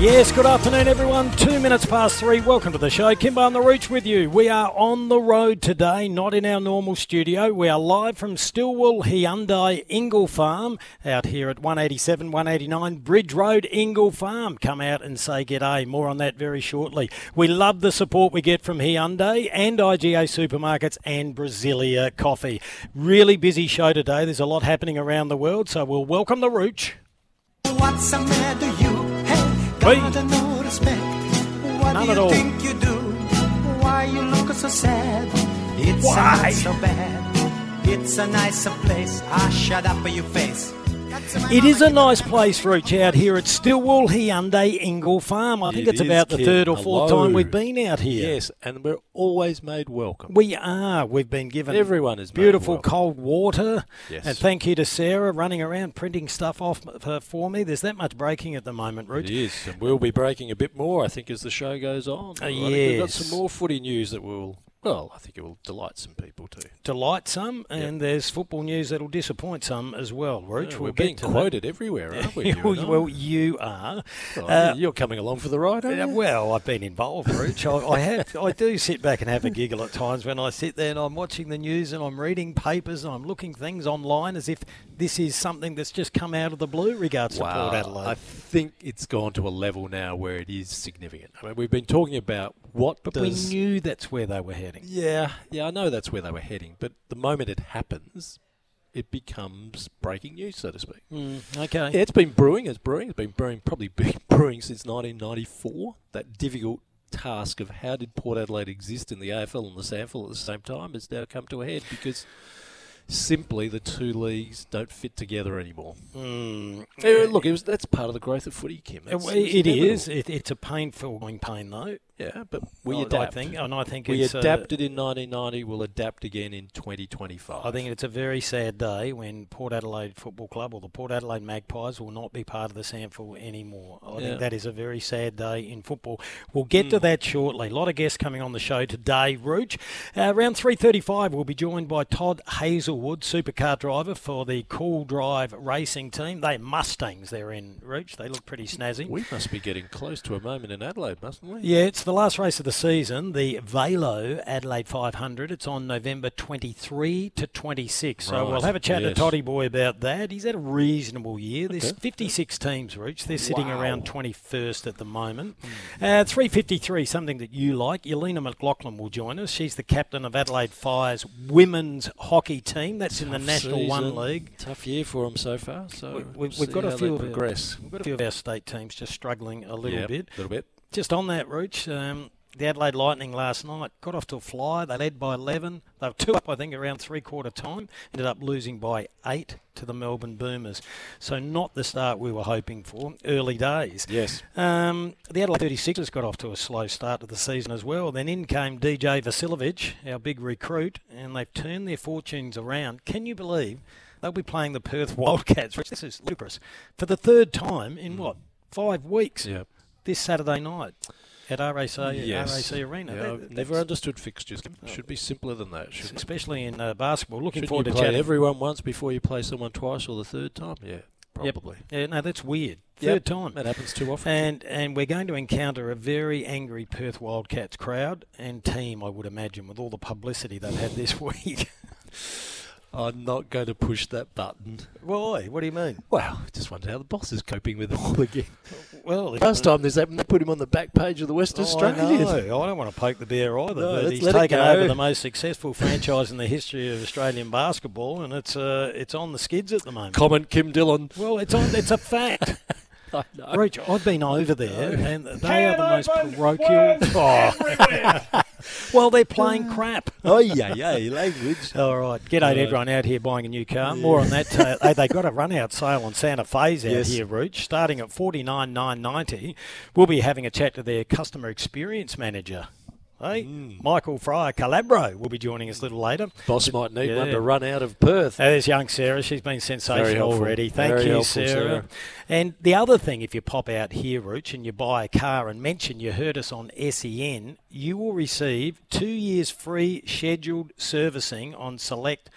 Yes, good afternoon, everyone. 3:02. Welcome to the show. Kimbo and the Rooch with you. We are on the road today, not in our normal studio. We are live from Stillwell Hyundai, Ingle Farm, out here at 187, 189 Bridge Road, Ingle Farm. Come out and say g'day. More on that very shortly. We love the support we get from Hyundai and IGA Supermarkets and Brasilia Coffee. Really busy show today. There's a lot happening around the world, so we'll welcome the Rooch. What's the matter, you? No respect. What none do you think you do? Why you look so sad? It's not so bad. It's a nicer place. I shut up for your face. It is a nice place, Rooch, out here at Stillwell Hyundai Ingle Farm. I think it's about the third or fourth time we've been out here. Yes, and we're always made welcome. We are. We've been given everyone is beautiful cold water. Yes. And thank you to Sarah running around printing stuff off for me. There's that much breaking at the moment, Rooch. It is, and we'll be breaking a bit more, I think, as the show goes on. Yes. We've got some more footy news that we'll... Well, I think it will delight some people too. Delight some, and there's football news that'll disappoint some as well, Rooch. Yeah, we're being quoted everywhere, aren't we? Well, you are. Well, you're coming along for the ride, aren't you? Well, I've been involved, Rooch. I have. I do sit back and have a giggle at times when I sit there and I'm watching the news and I'm reading papers and I'm looking things online as if this is something that's just come out of the blue regards to Port Adelaide. I think it's gone to a level now where it is significant. I mean, we've been talking about we knew that's where they were heading. Yeah, I know that's where they were heading, but the moment it happens, it becomes breaking news, so to speak. Okay. Yeah, it's been brewing since 1994, that difficult task of how did Port Adelaide exist in the AFL and the SANFL at the same time has now come to a head because simply the two leagues don't fit together anymore. Look, that's part of the growth of footy, Kim. It is. It's a painful pain, though. Yeah, but we adapt. I think we adapted in 1990. We'll adapt again in 2025. I think it's a very sad day when Port Adelaide Football Club or the Port Adelaide Magpies will not be part of the SANFL anymore. I think that is a very sad day in football. We'll get to that shortly. A lot of guests coming on the show today, Rooch. Around 3:35, we'll be joined by Todd Hazelwood, supercar driver for the CoolDrive Racing team. They Mustangs. They're in, Rooch. They look pretty snazzy. We must be getting close to a moment in Adelaide, mustn't we? Yeah, it's the last race of the season, the Velo Adelaide 500. It's on November 23 to 26. So we'll have a chat to Toddy Boy about that. He's had a reasonable year. There's 56 teams, Rooch. They're sitting around 21st at the moment. 3:53, something that you like. Yelena McLaughlin will join us. She's the captain of Adelaide Fire's women's hockey team. That's in the National One League. Tough year for them so far. So we've got a few of our state teams just struggling a little bit. A little bit. Just on that, Rooch, the Adelaide Lightning last night got off to a fly. They led by 11. They were 2 up, I think, around three-quarter time. Ended up losing by 8 to the Melbourne Boomers. So not the start we were hoping for. Early days. Yes. The Adelaide 36ers got off to a slow start to the season as well. Then in came DJ Vasiljevic, our big recruit, and they've turned their fortunes around. Can you believe they'll be playing the Perth Wildcats? This is ludicrous. For the third time in, 5 weeks? Yeah. This Saturday night. At RAC, yes. RAC Arena. Yeah, I've never understood fixtures. It should be simpler than that. Especially in basketball. Looking forward to chatting. Everyone once before you play someone twice or the third time. Yeah, probably. Yep. Yeah, no, that's weird. Third time. That happens too often. And we're going to encounter a very angry Perth Wildcats crowd and team, I would imagine, with all the publicity they've had this week. I'm not going to push that button. Why? What do you mean? Well, I just wonder how the boss is coping with it all again. Well, last time this happened, they put him on the back page of the West Australian. I know. I don't want to poke the bear either, no, but he's taken over the most successful franchise in the history of Australian basketball, and it's on the skids at the moment. Comment Kim Dillon. Well, it's a fact. I know. Rich, I've been over there, and they are the most parochial. Oh. Well, they're playing crap. Oh, yeah, yeah, language. All right. G'day to everyone out here buying a new car. Yeah. More on that. They got a run-out sale on Santa Fe's out here, Rooch, starting at $49,990. We'll be having a chat to their customer experience manager. Hey, Michael Fryer Calabro will be joining us a little later. Boss might need one to run out of Perth. There's young Sarah. She's been sensational already. Thank you, Sarah. And the other thing, if you pop out here, Rooch, and you buy a car and mention you heard us on SEN, you will receive 2 years free scheduled servicing on selected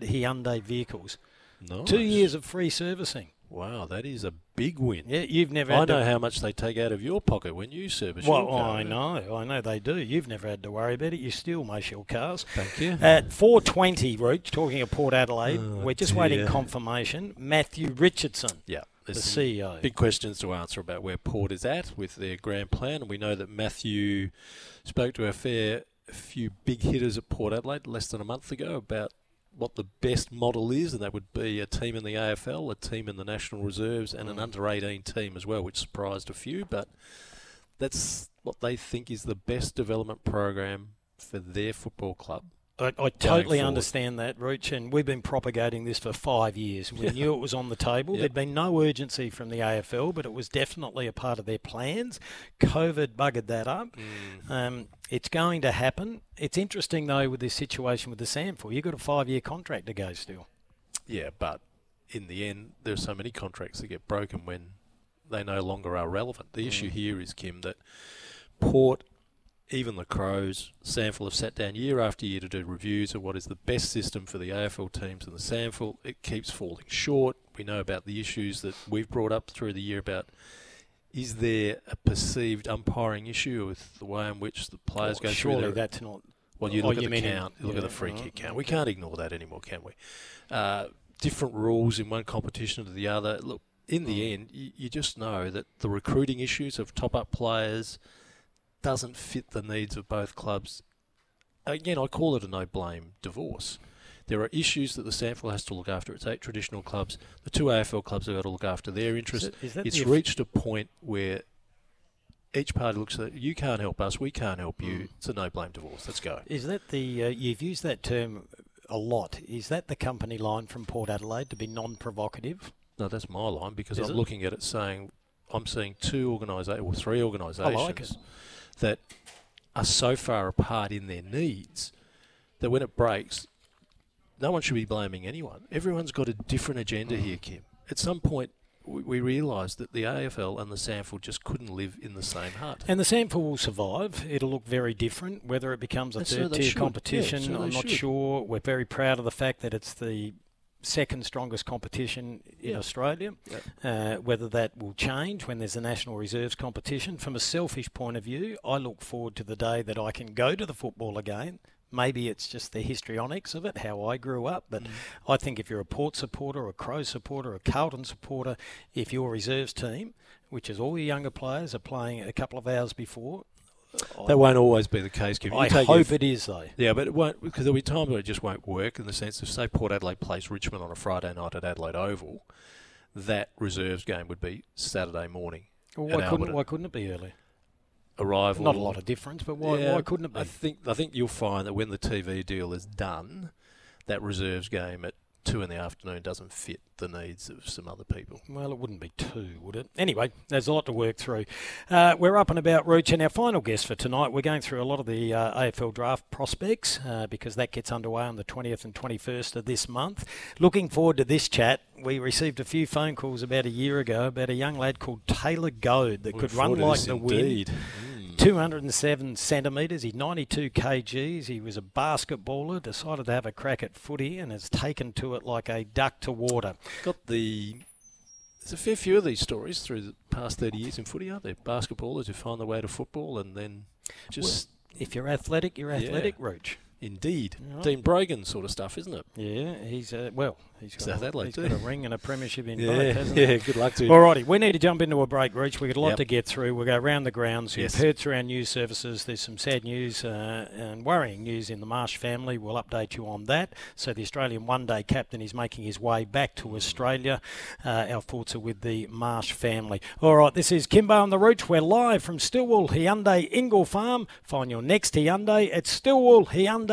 Hyundai vehicles. Nice. 2 years of free servicing. Wow, that is a big win. Yeah, you've never. I know how much they take out of your pocket when you service your car. Well, I know they do. You've never had to worry about it. You steal most of your cars. Thank you. At 4:20, Roach, talking of Port Adelaide, we're just waiting confirmation. Matthew Richardson, the CEO. Big questions to answer about where Port is at with their grand plan. And we know that Matthew spoke to a few big hitters at Port Adelaide less than a month ago about what the best model is, and that would be a team in the AFL, a team in the National Reserves, and an under-18 team as well, which surprised a few, but that's what they think is the best development program for their football club. I totally understand that, Rooch, and we've been propagating this for 5 years. We knew it was on the table. There'd been no urgency from the AFL, but it was definitely a part of their plans. COVID buggered that up. It's going to happen. It's interesting, though, with this situation with the SANFL. You've got a 5-year contract to go still. Yeah, but in the end, there are so many contracts that get broken when they no longer are relevant. The issue here is, Kim, that Port, even the Crows, SANFL have sat down year after year to do reviews of what is the best system for the AFL teams and the SANFL. It keeps falling short. We know about the issues that we've brought up through the year about, is there a perceived umpiring issue with the way in which the players go through their... that's not... Well, you look at the count, you look at the free kick count. We can't ignore that anymore, can we? Different rules in one competition to the other. Look, in the end, you just know that the recruiting issues of top-up players doesn't fit the needs of both clubs. Again, I call it a no-blame divorce. There are issues that the SANFL has to look after. It's 8 traditional clubs. The 2 AFL clubs have got to look after their interests. It's reached a point where each party looks at, you can't help us, we can't help you. It's a no-blame divorce. Let's go. Is that the... you've used that term a lot. Is that the company line from Port Adelaide, to be non-provocative? No, that's my line, because I'm looking at it saying, I'm seeing 3 organisations... I like it. That are so far apart in their needs that when it breaks, no one should be blaming anyone. Everyone's got a different agenda here, Kim. At some point, we realised that the AFL and the SANFL just couldn't live in the same hut. And the SANFL will survive. It'll look very different, whether it becomes a third-tier competition. I'm not sure. We're very proud of the fact that it's the second strongest competition in Australia. Whether that will change when there's a National Reserves competition. From a selfish point of view, I look forward to the day that I can go to the football again. Maybe it's just the histrionics of it, how I grew up, but I think if you're a Port supporter, a Crow supporter, a Carlton supporter, if your Reserves team, which is all your younger players, are playing a couple of hours before... That won't always be the case, Kim. I hope it is, though. Yeah, but it won't, because there'll be times where it just won't work, in the sense of, say, Port Adelaide plays Richmond on a Friday night at Adelaide Oval, that Reserves game would be Saturday morning. Well, why couldn't it be early? Arrival. Not a lot of difference, but why couldn't it be? I think you'll find that when the TV deal is done, that Reserves game at 2 in the afternoon doesn't fit the needs of some other people. Well, it wouldn't be 2, would it? Anyway, there's a lot to work through. We're up and about, Rooch, and our final guest for tonight, we're going through a lot of the AFL draft prospects because that gets underway on the 20th and 21st of this month. Looking forward to this chat. We received a few phone calls about a year ago about a young lad called Taylor Goad that could run like the wind. 207 centimetres, he's 92 kgs, he was a basketballer, decided to have a crack at footy and has taken to it like a duck to water. There's a fair few of these stories through the past 30 years in footy, aren't there? Basketballers who find their way to football and then just... Well, if you're athletic, you're athletic, yeah. Roach. Indeed. Right. Dean Brogan sort of stuff, isn't it? Yeah, he's got a ring and a premiership in both, hasn't he? Yeah, good luck to him. Alrighty, we need to jump into a break, Roach. We've got a lot to get through. We'll go around the grounds. Yes. You've heard through our news services. There's some sad news and worrying news in the Marsh family. We'll update you on that. So the Australian one-day captain is making his way back to Australia. Our thoughts are with the Marsh family. Alright, this is Kimbo on the Roach. We're live from Stillwell Hyundai Ingle Farm. Find your next Hyundai at Stillwell Hyundai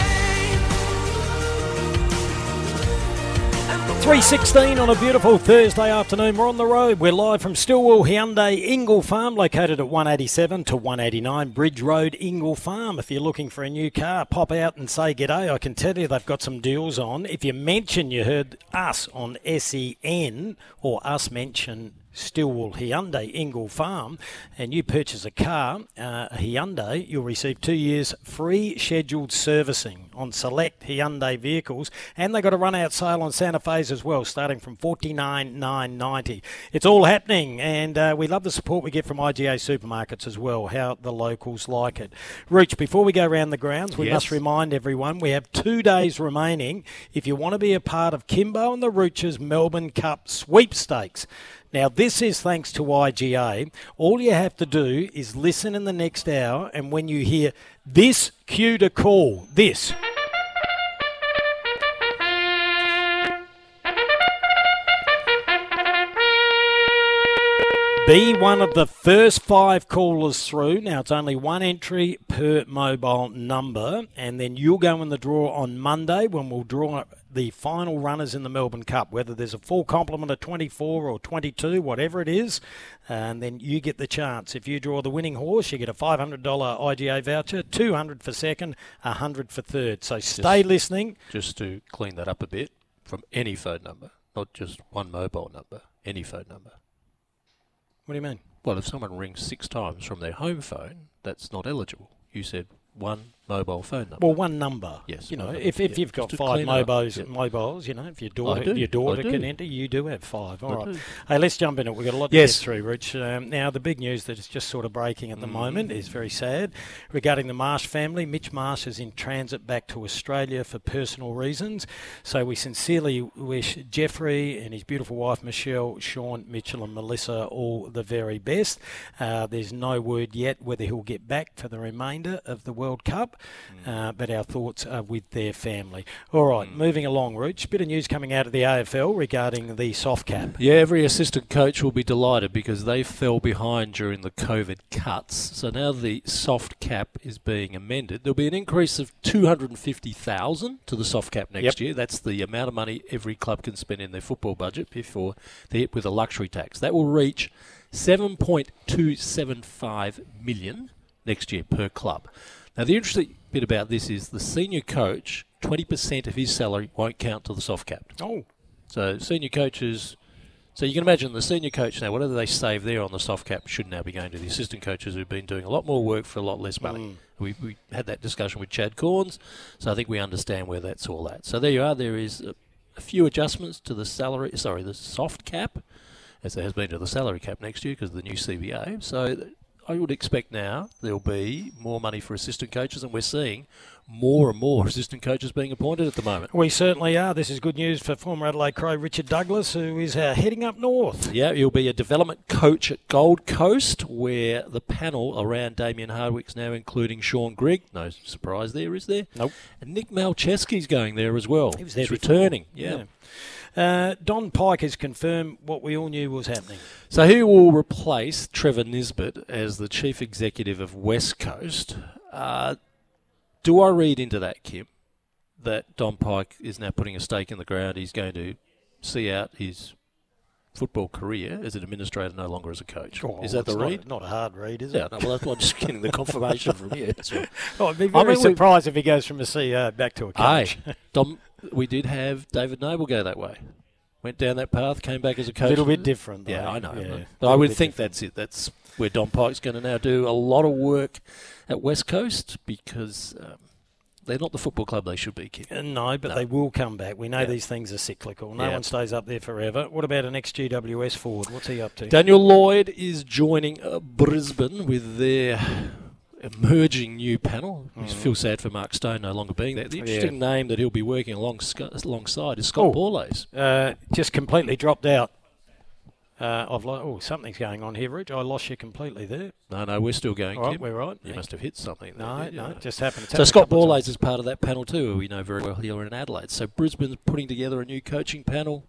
At 3:16 on a beautiful Thursday afternoon. We're on the road. We're live from Stillwell Hyundai Ingle Farm, located at 187 to 189 Bridge Road, Ingle Farm. If you're looking for a new car, pop out and say g'day. I can tell you they've got some deals on. If you mention you heard us on SEN or us mention Stillwell Hyundai Ingle Farm and you purchase a car, a Hyundai, you'll receive 2 years free scheduled servicing on select Hyundai vehicles, and they've got a run-out sale on Santa Fe's as well, starting from $49,990. It's all happening, and we love the support we get from IGA supermarkets as well, how the locals like it. Roach, before we go around the grounds, we must remind everyone we have 2 days remaining if you want to be a part of Kimbo and the Roach's Melbourne Cup sweepstakes. Now, this is thanks to IGA. All you have to do is listen in the next hour, and when you hear this cue to call, this. Be one of the first 5 callers through. Now, it's only one entry per mobile number, and then you'll go in the draw on Monday when we'll draw the final runners in the Melbourne Cup, whether there's a full complement of 24 or 22, whatever it is, and then you get the chance. If you draw the winning horse, you get a $500 IGA voucher, $200 for second, $100 for third. So stay listening. Just to clean that up a bit, from any phone number, not just one mobile number, any phone number. What do you mean? Well, if someone rings 6 times from their home phone, that's not eligible. You said one mobile phone number. Well, one number. Yes. You know, if you've got 5 mobiles, you know, if your daughter can enter, you do have 5. All right. Hey, let's jump in it. We've got a lot to get through, Rich. Now, the big news that is just sort of breaking at the moment is very sad. Regarding the Marsh family, Mitch Marsh is in transit back to Australia for personal reasons. So we sincerely wish Jeffrey and his beautiful wife, Michelle, Sean, Mitchell and Melissa all the very best. There's no word yet whether he'll get back for the remainder of the World Cup. But our thoughts are with their family. All right, moving along, Roach. Bit of news coming out of the AFL regarding the soft cap. Yeah, every assistant coach will be delighted because they fell behind during the COVID cuts. So now the soft cap is being amended. There'll be an increase of $250,000 to the soft cap next year. That's the amount of money every club can spend in their football budget before they're hit with a luxury tax. That will reach $7.275 million next year per club. Now, the interesting bit about this is the senior coach, 20% of his salary won't count to the soft cap. Oh. So senior coaches, so you can imagine the senior coach now, whatever they save there on the soft cap should now be going to the assistant coaches who've been doing a lot more work for a lot less money. We had that discussion with Chad Corns, so I think we understand where that's all at. So there you are. There is a few adjustments to the salary, sorry, the soft cap, as there has been to the salary cap next year because of the new CBA. So I would expect now there'll be more money for assistant coaches, and we're seeing more and more assistant coaches being appointed at the moment. We certainly are. This is good news for former Adelaide Crow Richard Douglas, who is heading up north. Yeah, he'll be a development coach at Gold Coast, where the panel around Damien Hardwick's now including Sean Grigg. No surprise there, is there? Nope. And Nick Malczewski's going there as well. He was there. He's returning. Yeah. Don Pike has confirmed what we all knew was happening. So he will replace Trevor Nisbet as the chief executive of West Coast. Do I read into that, Kim, that Don Pike is now putting a stake in the ground? He's going to see out his football career as an administrator, no longer as a coach. Oh, is that the read? Not a hard read, is it? Yeah, no, well, that's why I'm just getting the confirmation from you. So. Oh, I'd be very surprised if he goes from a CEO back to a coach. Aye, Dom, we did have David Noble go that way. Went down that path, came back as a coach. A little bit different, though. Yeah, I know. Yeah, but I would think that's it. That's where Dom Pike's going to now do a lot of work at West Coast because they're not the football club they should be, Kim. No, but they will come back. We know these things are cyclical. No one stays up there forever. What about an ex-GWS forward? What's he up to? Daniel Lloyd is joining Brisbane with their emerging new panel. I feel sad for Mark Stone no longer being there. The interesting name that he'll be working alongside is Scott Borlase. Just completely dropped out. Something's going on here, Rich. I lost you completely there. No, we're still going, Kim. We're right. You must have hit something. No, it just happened. So Scott Borlase is part of that panel too, who we know very well here in Adelaide. So Brisbane's putting together a new coaching panel.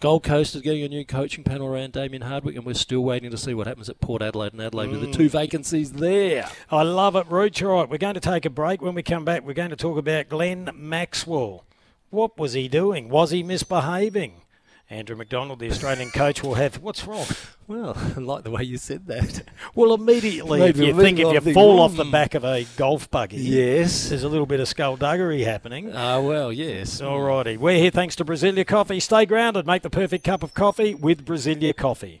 Gold Coast is getting a new coaching panel around Damien Hardwick, and we're still waiting to see what happens at Port Adelaide and Adelaide with the two vacancies there. I love it, Rich. All right, we're going to take a break. When we come back, we're going to talk about Glenn Maxwell. What was he doing? Was he misbehaving? Andrew McDonald, the Australian coach, will have... What's wrong? Well, I like the way you said that. Well, immediately, if you fall off the back of a golf buggy... Yes. There's a little bit of skullduggery happening. Well, yes. All righty. We're here thanks to Brasilia Coffee. Stay grounded. Make the perfect cup of coffee with Brasilia Coffee.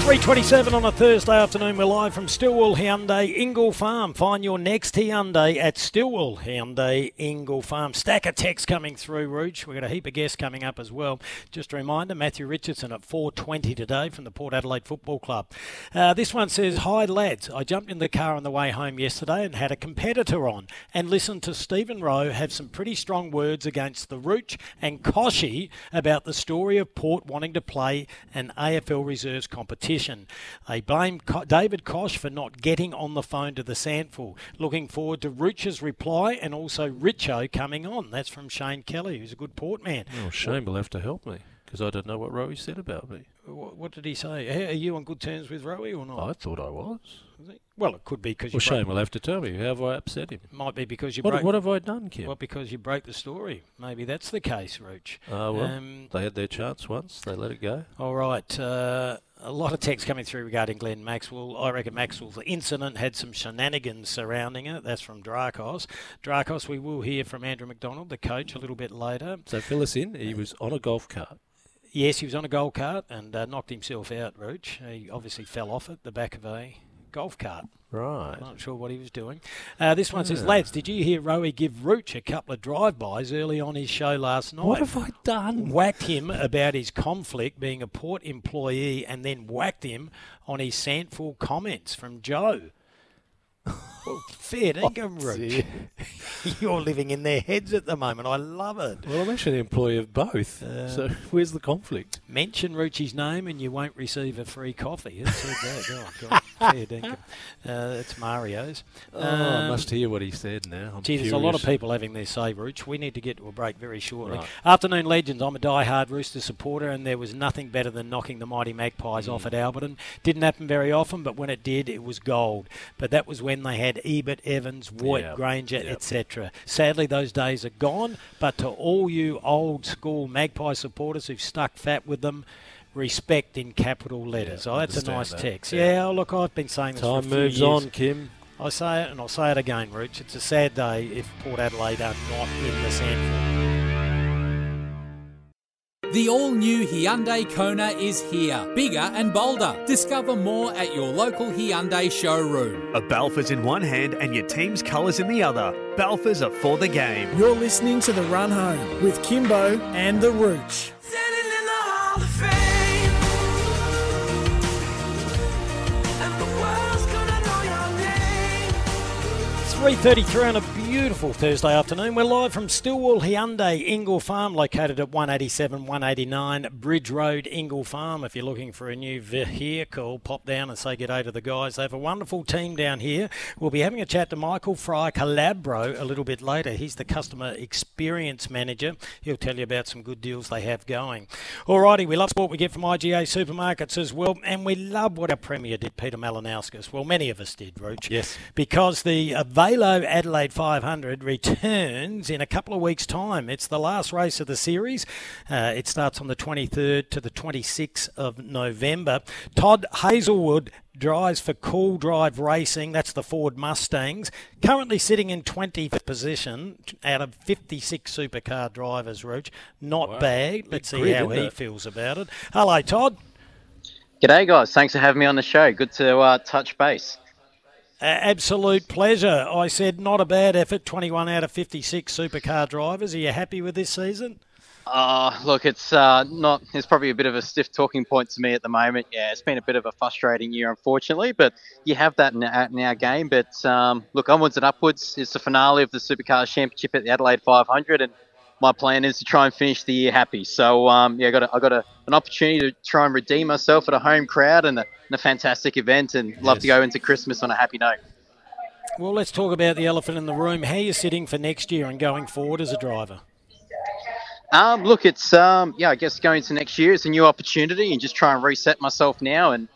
3:27 on a Thursday afternoon. We're live from Stillwell Hyundai, Ingle Farm. Find your next Hyundai at Stillwell Hyundai, Ingle Farm. Stack of texts coming through, Rooch. We've got a heap of guests coming up as well. Just a reminder, Matthew Richardson at 4:20 today from the Port Adelaide Football Club. This one says, "Hi lads, I jumped in the car on the way home yesterday and had a competitor on and listened to Stephen Rowe have some pretty strong words against the Rooch and Koshy about the story of Port wanting to play an AFL Reserves competition. They blame David Koch for not getting on the phone to the SANFL. Looking forward to Rooch's reply and also Richo coming on." That's from Shane Kelly, who's a good Port man. Oh, Shane will have to help me because I don't know what Rowie said about me. What did he say? Are you on good terms with Rowie or not? I thought I was. Well, it could be because... Well, Shane will have to tell me. How have I upset him? Might be because you broke... What have I done, Kim? Well, because you broke the story. Maybe that's the case, Rooch. Oh, well, they had their chance once. They let it go. All right. A lot of text coming through regarding Glenn Maxwell. I reckon Maxwell's incident had some shenanigans surrounding it. That's from Drakos. Drakos, we will hear from Andrew McDonald, the coach, a little bit later. So fill us in. He was on a golf cart. Yes, he was on a golf cart and knocked himself out, Rooch. He obviously fell off at the back of a golf cart. Right. I'm not sure what he was doing. This one says, "Lads, did you hear Rowie give Rooch a couple of drive-bys early on his show last night? What have I done?" Whacked him about his conflict being a Port employee and then whacked him on his SANFL comments from Joe. Well, fair dinkum, Rooch. You're living in their heads at the moment. I love it. Well, I'm actually an employee of both, so where's the conflict? Mention Roochie's name and you won't receive a free coffee. It said that. Oh, God. Fair dinkum. That's Mario's. I must hear what he said now. I'm curious. There's a lot of people having their say, Rooch. We need to get to a break very shortly. Right. Afternoon Legends. I'm a die-hard Rooster supporter, and there was nothing better than knocking the mighty Magpies off at Alberton. Didn't happen very often, but when it did, it was gold. But that was when they had Ebert, Evans, White, Granger, etc. Sadly, those days are gone, but to all you old-school Magpie supporters who've stuck fat with them, respect in capital letters. Oh, that's a nice text. Yeah, look, I've been saying this for a few years. Time moves on, Kim. I say it, and I'll say it again, Rooch. It's a sad day if Port Adelaide are not in the centre. The all-new Hyundai Kona is here, bigger and bolder. Discover more at your local Hyundai showroom. A Balfour's in one hand and your team's colours in the other. Balfour's are for the game. You're listening to The Run Home with Kimbo and The Rooch. It's 3:33 on a beautiful... beautiful Thursday afternoon. We're live from Stillwell Hyundai, Ingle Farm, located at 187-189 Bridge Road, Ingle Farm. If you're looking for a new vehicle, pop down and say good day to the guys. They have a wonderful team down here. We'll be having a chat to Michael Fry Calabro a little bit later. He's the Customer Experience Manager. He'll tell you about some good deals they have going. Alrighty, we love what we get from IGA Supermarkets as well, and we love what our Premier did, Peter Malinowskis. Well, many of us did, Rooch. Yes. Because the Velo Adelaide 500 returns in a couple of weeks' time. It's the last race of the series. It starts on the 23rd to the 26th of November. Todd Hazelwood drives for CoolDrive Racing. That's the Ford Mustangs. Currently sitting in 20th position out of 56 supercar drivers, Roach. Not bad. Let's see how he feels about it. Hello, Todd. G'day, guys. Thanks for having me on the show. Good to touch base. Absolute pleasure. I said not a bad effort, 21 out of 56 supercar drivers. Are you happy with this season? Look, it's probably a bit of a stiff talking point to me at the moment. Yeah, it's been a bit of a frustrating year, unfortunately, but you have that in our game. But look, onwards and upwards. It's the finale of the Supercars Championship at the Adelaide 500, and my plan is to try and finish the year happy. So, I got an opportunity to try and redeem myself at a home crowd and a fantastic event, and love to go into Christmas on a happy note. Well, let's talk about the elephant in the room. How are you sitting for next year and going forward as a driver? Look, it's, I guess going to next year, it's a new opportunity and just try and reset myself now. And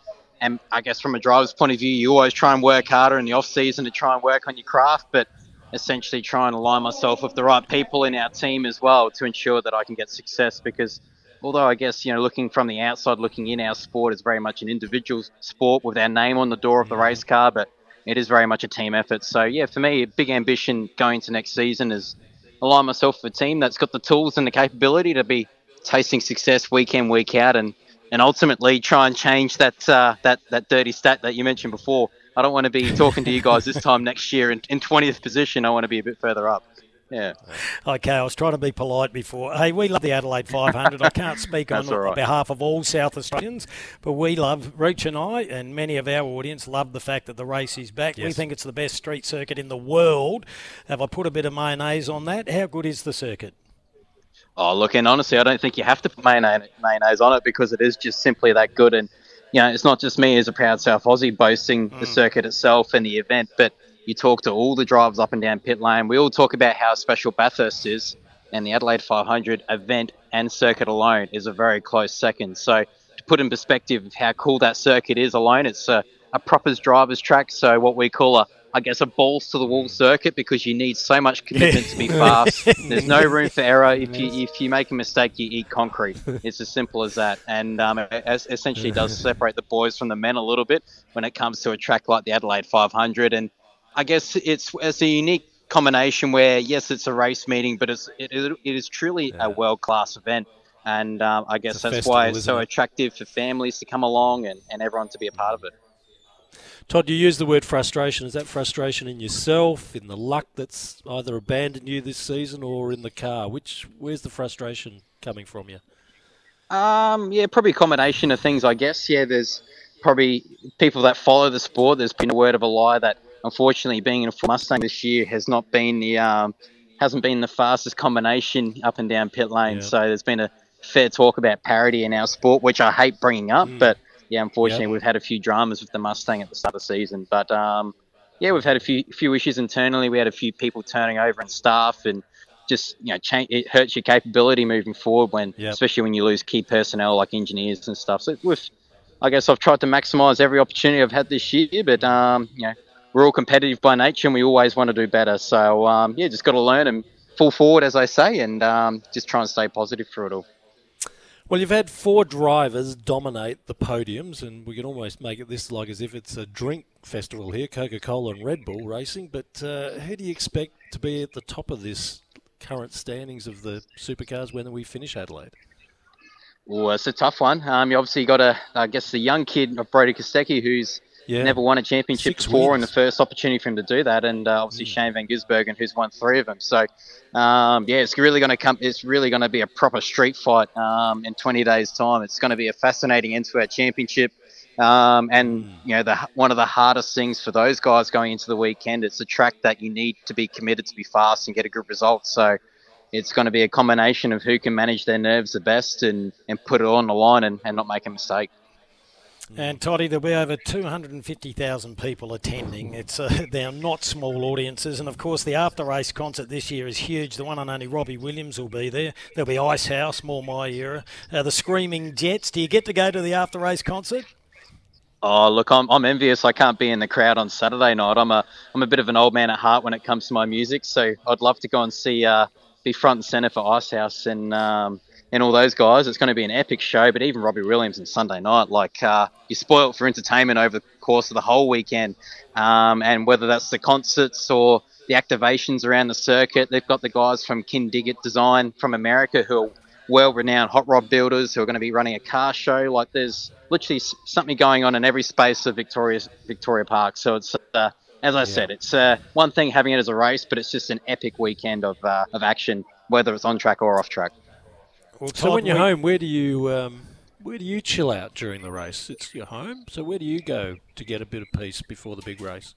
I guess from a driver's point of view, you always try and work harder in the off-season to try and work on your craft, but essentially try and align myself with the right people in our team as well to ensure that I can get success, because although I guess, looking from the outside, looking in, our sport is very much an individual sport with our name on the door of the race car, but it is very much a team effort. So, for me, a big ambition going to next season is align myself with a team that's got the tools and the capability to be tasting success week in, week out, and ultimately try and change that dirty stat that you mentioned before. I don't want to be talking to you guys this time next year in 20th position. I want to be a bit further up. Yeah. Okay, I was trying to be polite before. Hey, we love the Adelaide 500. I can't speak on behalf of all South Australians, but we love, Rooch and I, and many of our audience love the fact that the race is back. Yes. We think it's the best street circuit in the world. Have I put a bit of mayonnaise on that? How good is the circuit? Oh, look, and honestly, I don't think you have to put mayonnaise on it, because it is just simply that good. And it's not just me as a proud South Aussie boasting the circuit itself and the event, but you talk to all the drivers up and down pit lane. We all talk about how special Bathurst is, and the Adelaide 500 event and circuit alone is a very close second. So to put in perspective how cool that circuit is alone, it's a proper driver's track. So what we call a balls to the wall circuit, because you need so much commitment to be fast. There's no room for error. If you make a mistake, you eat concrete. It's as simple as that. And it essentially does separate the boys from the men a little bit when it comes to a track like the Adelaide 500. And I guess it's a unique combination where, yes, it's a race meeting, but it is truly a world-class event. And I guess that's festival, why it's so attractive for families to come along and everyone to be a part of it. Todd, you used the word frustration. Is that frustration in yourself, in the luck that's either abandoned you this season, or in the car? Where's the frustration coming from you? Probably a combination of things, I guess. Yeah, there's probably people that follow the sport. There's been a word of a lie that unfortunately being in a full Mustang this year has not been the fastest combination up and down pit lane. Yeah. So there's been a fair talk about parity in our sport, which I hate bringing up, but yeah, unfortunately, we've had a few dramas with the Mustang at the start of the season. But, we've had a few issues internally. We had a few people turning over and staff, and just, it hurts your capability moving forward, especially when you lose key personnel like engineers and stuff. So, I guess I've tried to maximise every opportunity I've had this year, but, we're all competitive by nature and we always want to do better. So, just got to learn and fall forward, as I say, and just try and stay positive through it all. Well, you've had four drivers dominate the podiums, and we can almost make it this like as if it's a drink festival here, Coca-Cola and Red Bull racing, but who do you expect to be at the top of this current standings of the supercars when we finish Adelaide? Well, it's a tough one. You obviously got the young kid, Brody Kostecki, who's never won a championship before, and the first opportunity for him to do that, and obviously Shane Van Gisbergen, who's won three of them. So, yeah, it's really going to come. It's really going to be a proper street fight in 20 days' time. It's going to be a fascinating end to our championship, and you know, one of the hardest things for those guys going into the weekend. It's a track that you need to be committed to be fast and get a good result. So, it's going to be a combination of who can manage their nerves the best and put it on the line and not make a mistake. And, Toddy, there'll be over 250,000 people attending. They're not small audiences. And, of course, the after-race concert this year is huge. The one and only Robbie Williams will be there. There'll be Ice House, More My Era, the Screaming Jets. Do you get to go to the after-race concert? Oh, look, I'm envious. I can't be in the crowd on Saturday night. I'm a bit of an old man at heart when it comes to my music, so I'd love to go and see be front and centre for Ice House and all those guys. It's going to be an epic show, but even Robbie Williams on Sunday night, like you're spoiled for entertainment over the course of the whole weekend. And whether that's the concerts or the activations around the circuit, they've got the guys from Kindigit Design from America who are well-renowned hot rod builders who are going to be running a car show. Like there's literally something going on in every space of Victoria Park. So it's... as I said, it's one thing having it as a race, but it's just an epic weekend of action, whether it's on track or off track. Well, so when you're home, where do you chill out during the race? It's your home, so where do you go to get a bit of peace before the big race?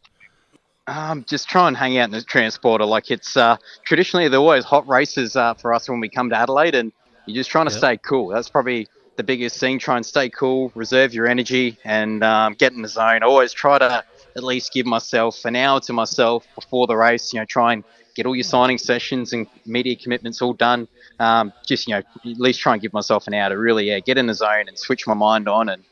Just try and hang out in the transporter. Like it's traditionally there are always hot races for us when we come to Adelaide, and you're just trying to stay cool. That's probably the biggest thing. Try and stay cool, reserve your energy, and get in the zone. I always try to at least give myself an hour to myself before the race, you know, try and get all your signing sessions and media commitments all done. Just, you know, at least try and give myself an hour to really get in the zone and switch my mind on and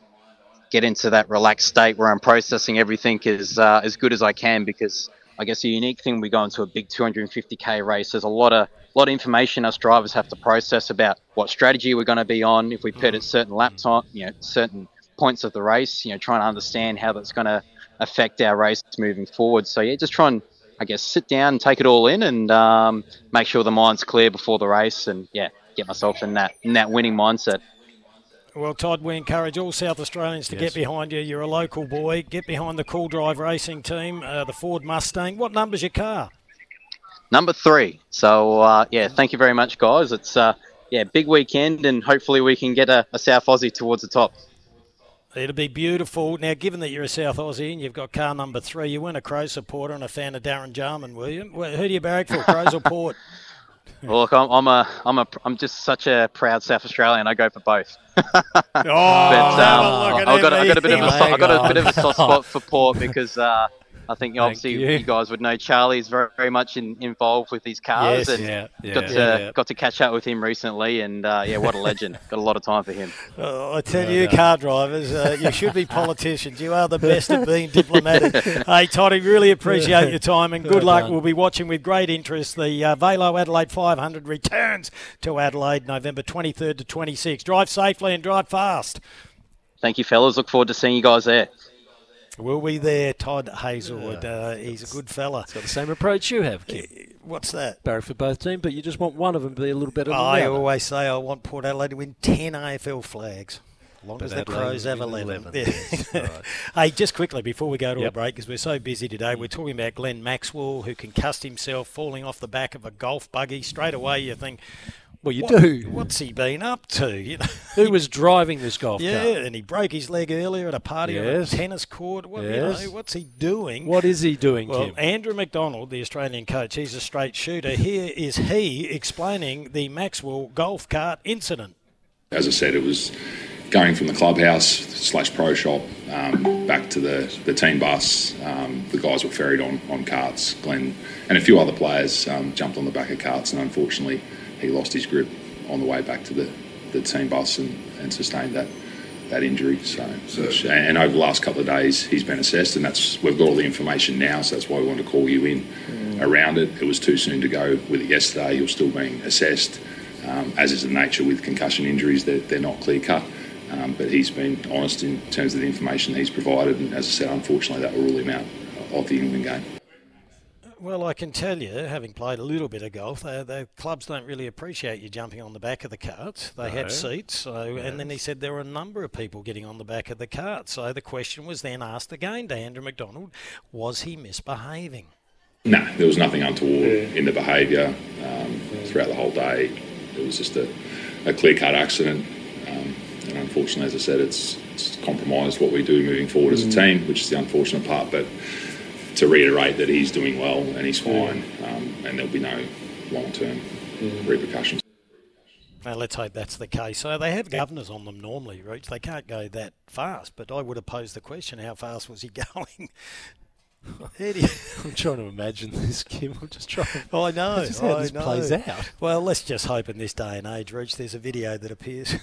get into that relaxed state where I'm processing everything as good as I can, because I guess the unique thing, we go into a big 250K race, there's a lot of information us drivers have to process about what strategy we're going to be on, if we pit at certain lap time, you know, certain points of the race, you know, trying to understand how that's going to affect our race moving forward. So yeah, just try and I guess sit down and take it all in and make sure the mind's clear before the race and yeah, get myself in that winning mindset. Well, Todd, we encourage all South Australians to get behind you. You're a local boy. Get behind the CoolDrive Racing team, the Ford Mustang. What number's your car? Number 3. So yeah, thank you very much, guys. It's big weekend and hopefully we can get a South Aussie towards the top. It'll be beautiful. Now, given that you're a South Aussie and you've got car number 3, you weren't a Crows supporter and a fan of Darren Jarman, were you? Who do you barrack for, Crows or Port? Well, look, I'm just such a proud South Australian. I go for both. I've got a bit of a soft spot for Port because I think obviously you guys would know Charlie's very much involved with his cars, got to catch up with him recently, and what a legend. Got a lot of time for him. I tell you, car drivers, you should be politicians. You are the best at being diplomatic. Hey, Toddy, really appreciate your time and good luck. We'll be watching with great interest. The Velo Adelaide 500 returns to Adelaide November 23rd to 26th. Drive safely and drive fast. Thank you, fellas. Look forward to seeing you guys there. Will we there, Todd Hazelwood? He's a good fella. He's got the same approach you have, Kim. What's that? Barrack for both teams, but you just want one of them to be a little better than the other. I always say I want Port Adelaide to win 10 AFL flags. Long as the Crows have 11. Hey, just quickly before we go to a break, because we're so busy today, we're talking about Glenn Maxwell, who concussed himself falling off the back of a golf buggy. Straight away you think... Well, what's he been up to? You know, who was driving this golf car? Yeah, and he broke his leg earlier at a party on a tennis court. Well, you know, what's he doing? What is he doing, Kim? Andrew McDonald, the Australian coach, he's a straight shooter. Here is he explaining the Maxwell golf cart incident. As I said, it was going from the clubhouse / pro shop back to the team bus. The guys were ferried on carts. Glenn and a few other players jumped on the back of carts, and unfortunately... he lost his grip on the way back to the team bus and sustained that injury. And over the last couple of days, he's been assessed, and we've got all the information now, so that's why we want to call you in around it. It was too soon to go with it yesterday. You're still being assessed, as is the nature with concussion injuries. They're not clear-cut, but he's been honest in terms of the information he's provided, and as I said, unfortunately, that will rule him out of the England game. Well, I can tell you, having played a little bit of golf, the clubs don't really appreciate you jumping on the back of the carts. They have seats. So, yes. And then he said there were a number of people getting on the back of the cart. So the question was then asked again to Andrew McDonald, was he misbehaving? No, there was nothing untoward in the behaviour throughout the whole day. It was just a clear-cut accident. And unfortunately, as I said, it's compromised what we do moving forward as a team, which is the unfortunate part. But to reiterate that he's doing well and he's fine, and there'll be no long-term repercussions. Now, let's hope that's the case. So they have governors on them normally, Rich. They can't go that fast, but I would have posed the question, how fast was he going? I'm trying to imagine this, Kim. I'm just trying to... I know. That's just how this plays out. Well, let's just hope in this day and age, Rich, there's a video that appears.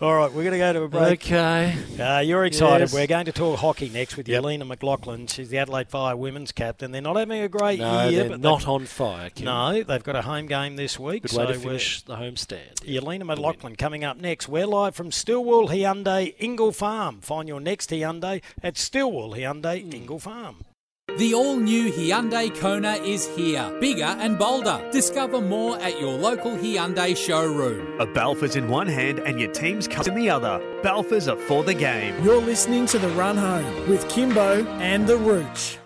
All right, we're going to go to a break. Okay. You're excited. Yes. We're going to talk hockey next with Yelena McLaughlin. She's the Adelaide Fire women's captain. They're not having a great year. They're not on fire, Kim. No, they've got a home game this week. Good way to finish the homestand. Yelena McLaughlin coming up next. We're live from Stillwell Hyundai, Ingle Farm. Find your next Hyundai at Stillwell Hyundai, Ingle Farm. The all-new Hyundai Kona is here, bigger and bolder. Discover more at your local Hyundai showroom. A Balfour's in one hand and your team's cup in the other. Balfour's are for the game. You're listening to The Run Home with Kimbo and The Rooch.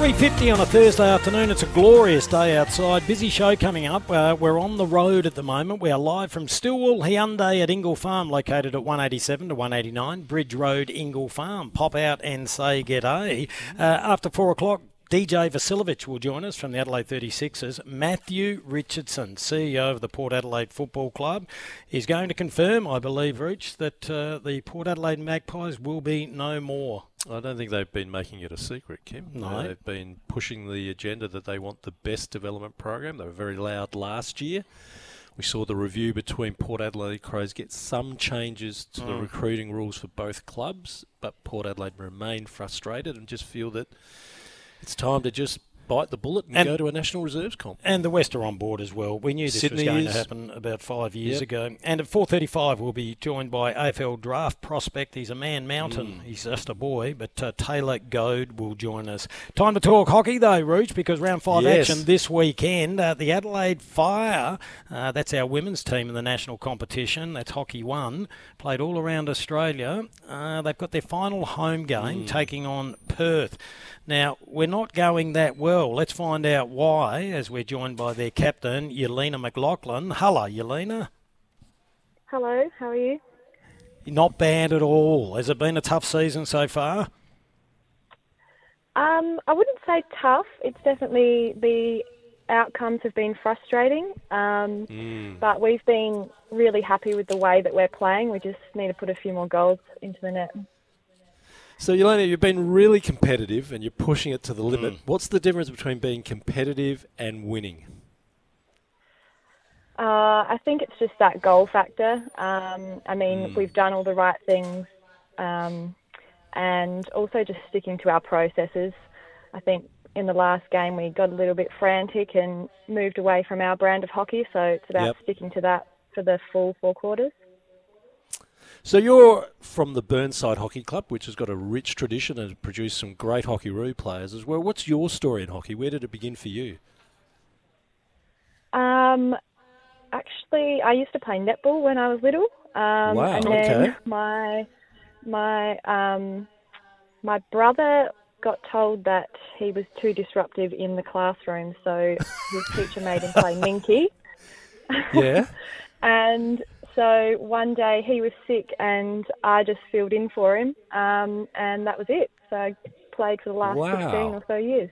$3.50 on a Thursday afternoon. It's a glorious day outside. Busy show coming up. We're on the road at the moment. We are live from Stillwell Hyundai at Ingle Farm, located at 187 to 189 Bridge Road, Ingle Farm. Pop out and say g'day. After 4 o'clock, DJ Vasiljevic will join us from the Adelaide 36ers. Matthew Richardson, CEO of the Port Adelaide Football Club, is going to confirm, I believe, Rich, that the Port Adelaide Magpies will be no more. I don't think they've been making it a secret, Kim. No. They've been pushing the agenda that they want the best development program. They were very loud last year. We saw the review between Port Adelaide Crows get some changes to the recruiting rules for both clubs, but Port Adelaide remain frustrated and just feel that it's time to just bite the bullet and go to a National Reserves comp. And the West are on board as well. We knew this was going to happen about 5 years ago. And at 4.35 we'll be joined by AFL draft prospect. He's a man mountain. He's just a boy. But Taylor Goad will join us. Time to talk hockey though, Rooch, because round 5 action this weekend. The Adelaide Fire, that's our women's team in the national competition. That's Hockey One. Played all around Australia. They've got their final home game taking on Perth. Now, we're not going that well. Let's find out why, as we're joined by their captain, Yelena McLaughlin. Hello, Yelena. Hello, how are you? Not bad at all. Has it been a tough season so far? I wouldn't say tough. It's definitely the outcomes have been frustrating, but we've been really happy with the way that we're playing. We just need to put a few more goals into the net. So, Yelena, you've been really competitive and you're pushing it to the limit. What's the difference between being competitive and winning? I think it's just that goal factor. We've done all the right things and also just sticking to our processes. I think in the last game we got a little bit frantic and moved away from our brand of hockey, so it's about sticking to that for the full 4 quarters. So you're from the Burnside Hockey Club, which has got a rich tradition and has produced some great Hockeroo players as well. What's your story in hockey? Where did it begin for you? Actually, I used to play netball when I was little. Wow, and then my brother got told that he was too disruptive in the classroom, so his teacher made him play Minky. Yeah. And so one day he was sick and I just filled in for him and that was it. So I played for the last 15 or so years.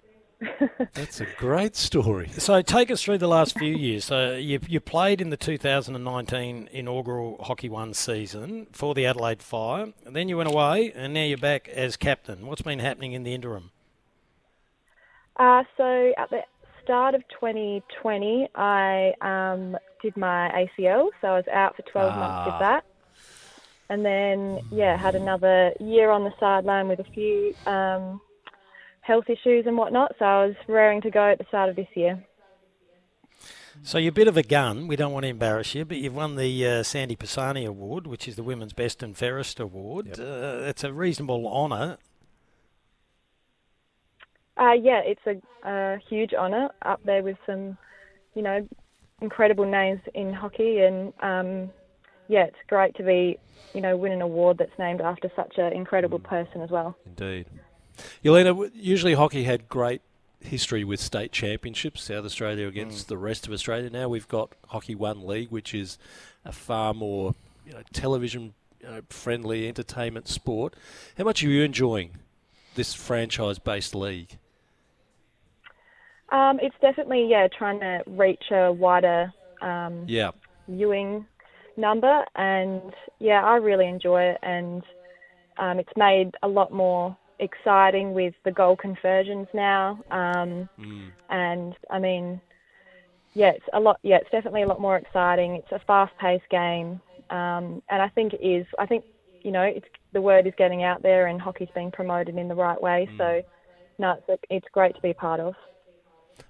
That's a great story. So take us through the last few years. So you played in the 2019 inaugural Hockey One season for the Adelaide Fire. And then you went away and now you're back as captain. What's been happening in the interim? So at the start of 2020, I did my ACL, so I was out for 12 months with that. And then, had another year on the sideline with a few health issues and whatnot, so I was raring to go at the start of this year. So you're a bit of a gun. We don't want to embarrass you, but you've won the Sandy Pisani Award, which is the Women's Best and Fairest Award. Yep. It's a reasonable honour. Yeah, it's a huge honour, up there with some, you know, incredible names in hockey. And, yeah, it's great to be, you know, win an award that's named after such an incredible person as well. Indeed. Yelena, usually hockey had great history with state championships, South Australia against the rest of Australia. Now we've got Hockey One League, which is a far more, you know, television-friendly entertainment sport. How much are you enjoying this franchise-based league? It's definitely, trying to reach a wider viewing number. And, yeah, I really enjoy it. And it's made a lot more exciting with the goal conversions now. And, I mean, it's definitely a lot more exciting. It's a fast-paced game. And I think it is. I think, you know, the word is getting out there and hockey's being promoted in the right way. So, no, it's great to be a part of.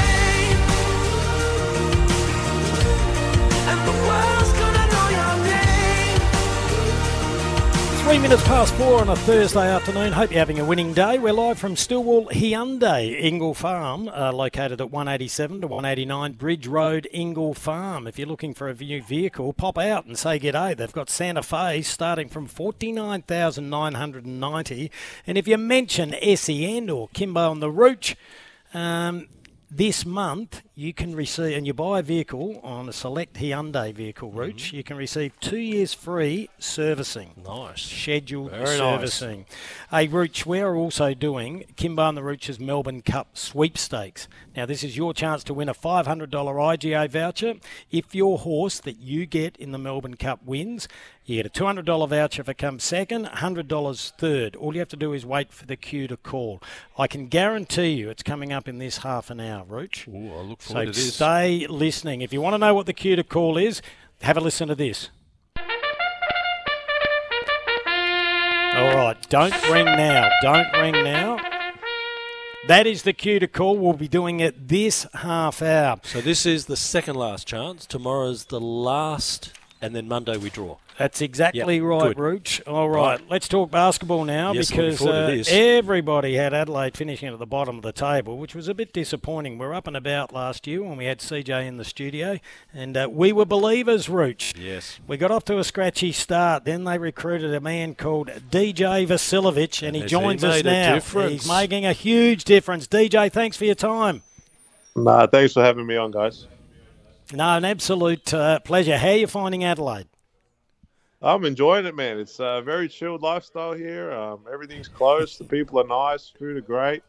Three minutes past 4 on a Thursday afternoon. Hope you're having a winning day. We're live from Stillwell Hyundai, Ingle Farm, located at 187 to 189 Bridge Road, Ingle Farm. If you're looking for a new vehicle, pop out and say g'day. They've got Santa Fe starting from $49,990. And if you mention SEN or Kimbo on the Rooch, this month, you can receive, and you buy a vehicle on a select Hyundai vehicle, Roach, you can receive 2 years free servicing. Nice. Scheduled very servicing. Nice. Hey, Roach, we're also doing Kimbo and the Roach's Melbourne Cup sweepstakes. Now, this is your chance to win a $500 IGA voucher. If your horse that you get in the Melbourne Cup wins, you get a $200 voucher if it comes second, $100 third. All you have to do is wait for the cue to call. I can guarantee you it's coming up in this half an hour, Roach. Ooh, I look forward to this. So stay listening. If you want to know what the cue to call is, have a listen to this. All right, don't ring now. Don't ring now. That is the cue to call. We'll be doing it this half hour. So this is the second last chance. Tomorrow's the last, and then Monday we draw. That's exactly right, Rooch. All right, let's talk basketball now because everybody had Adelaide finishing at the bottom of the table, which was a bit disappointing. We were up and about last year when we had CJ in the studio, and we were believers, Rooch. Yes. We got off to a scratchy start. Then they recruited a man called DJ Vasiljevic, and he joins us now. He's making a huge difference. DJ, thanks for your time. Thanks for having me on, guys. No, an absolute pleasure. How are you finding Adelaide? I'm enjoying it, man. It's a very chilled lifestyle here. Everything's close. The people are nice. Food are great.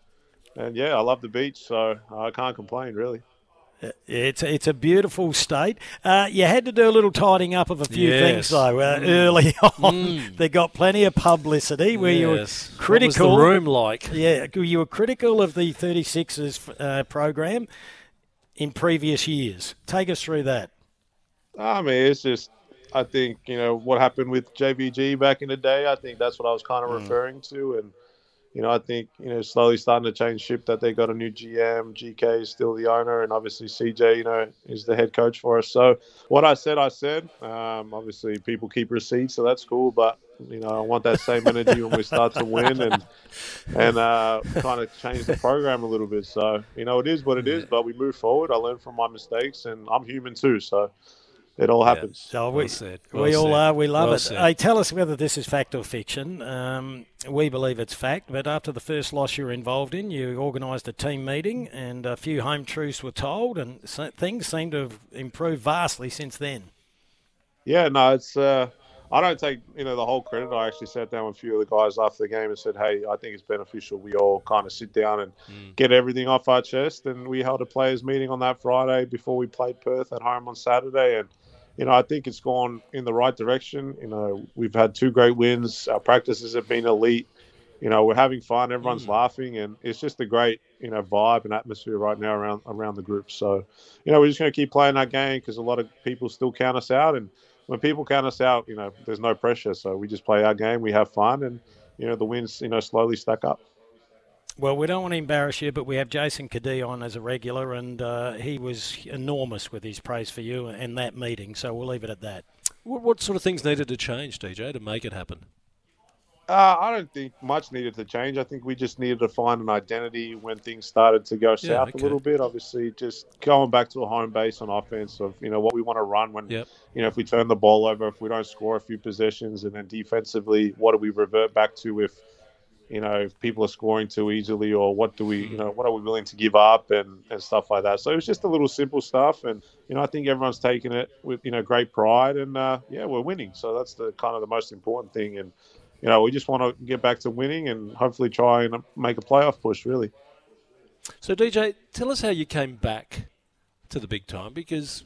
And, yeah, I love the beach, so I can't complain, really. It's a beautiful state. You had to do a little tidying up of a few things, though, early on. They got plenty of publicity where you were critical. What was the room like? Yeah, you were critical of the 36ers program in previous years. Take us through that. I mean, it's just, I think, you know, what happened with JVG back in the day, I think that's what I was kind of referring to. And, you know, I think, you know, slowly starting to change ship that they got a new GM, GK is still the owner, and obviously CJ, you know, is the head coach for us. So what I said, obviously people keep receipts, so that's cool. But, you know, I want that same energy when we start to win and kind of change the program a little bit. So, you know, it is what it is, but we move forward. I learn from my mistakes, and I'm human too, so it all happens. Yeah. So we all are. We love it. Hey, tell us whether this is fact or fiction. We believe it's fact, but after the first loss you were involved in, you organised a team meeting and a few home truths were told, and things seem to have improved vastly since then. Yeah, no, it's. I don't take the whole credit. I actually sat down with a few of the guys after the game and said, hey, I think it's beneficial we all kind of sit down and get everything off our chest. And we held a players' meeting on that Friday before we played Perth at home on Saturday. And, you know, I think it's gone in the right direction. You know, we've had two great wins. Our practices have been elite. You know, we're having fun. Everyone's laughing. And it's just a great, vibe and atmosphere right now around the group. So, we're just going to keep playing that game because a lot of people still count us out. And when people count us out, there's no pressure. So we just play our game, we have fun, and, the wins, slowly stack up. Well, we don't want to embarrass you, but we have Jason Kadee on as a regular, and he was enormous with his praise for you and that meeting. So we'll leave it at that. What sort of things needed to change, DJ, to make it happen? I don't think much needed to change. I think we just needed to find an identity when things started to go south a little bit. Obviously, just going back to a home base on offense of, what we want to run when, if we turn the ball over, if we don't score a few possessions, and then defensively, what do we revert back to if, if people are scoring too easily, or what do we, what are we willing to give up and stuff like that. So it was just a little simple stuff. And, I think everyone's taking it with, great pride and, we're winning. So that's the kind of the most important thing. And, we just want to get back to winning and hopefully try and make a playoff push, really. So, DJ, tell us how you came back to the big time, because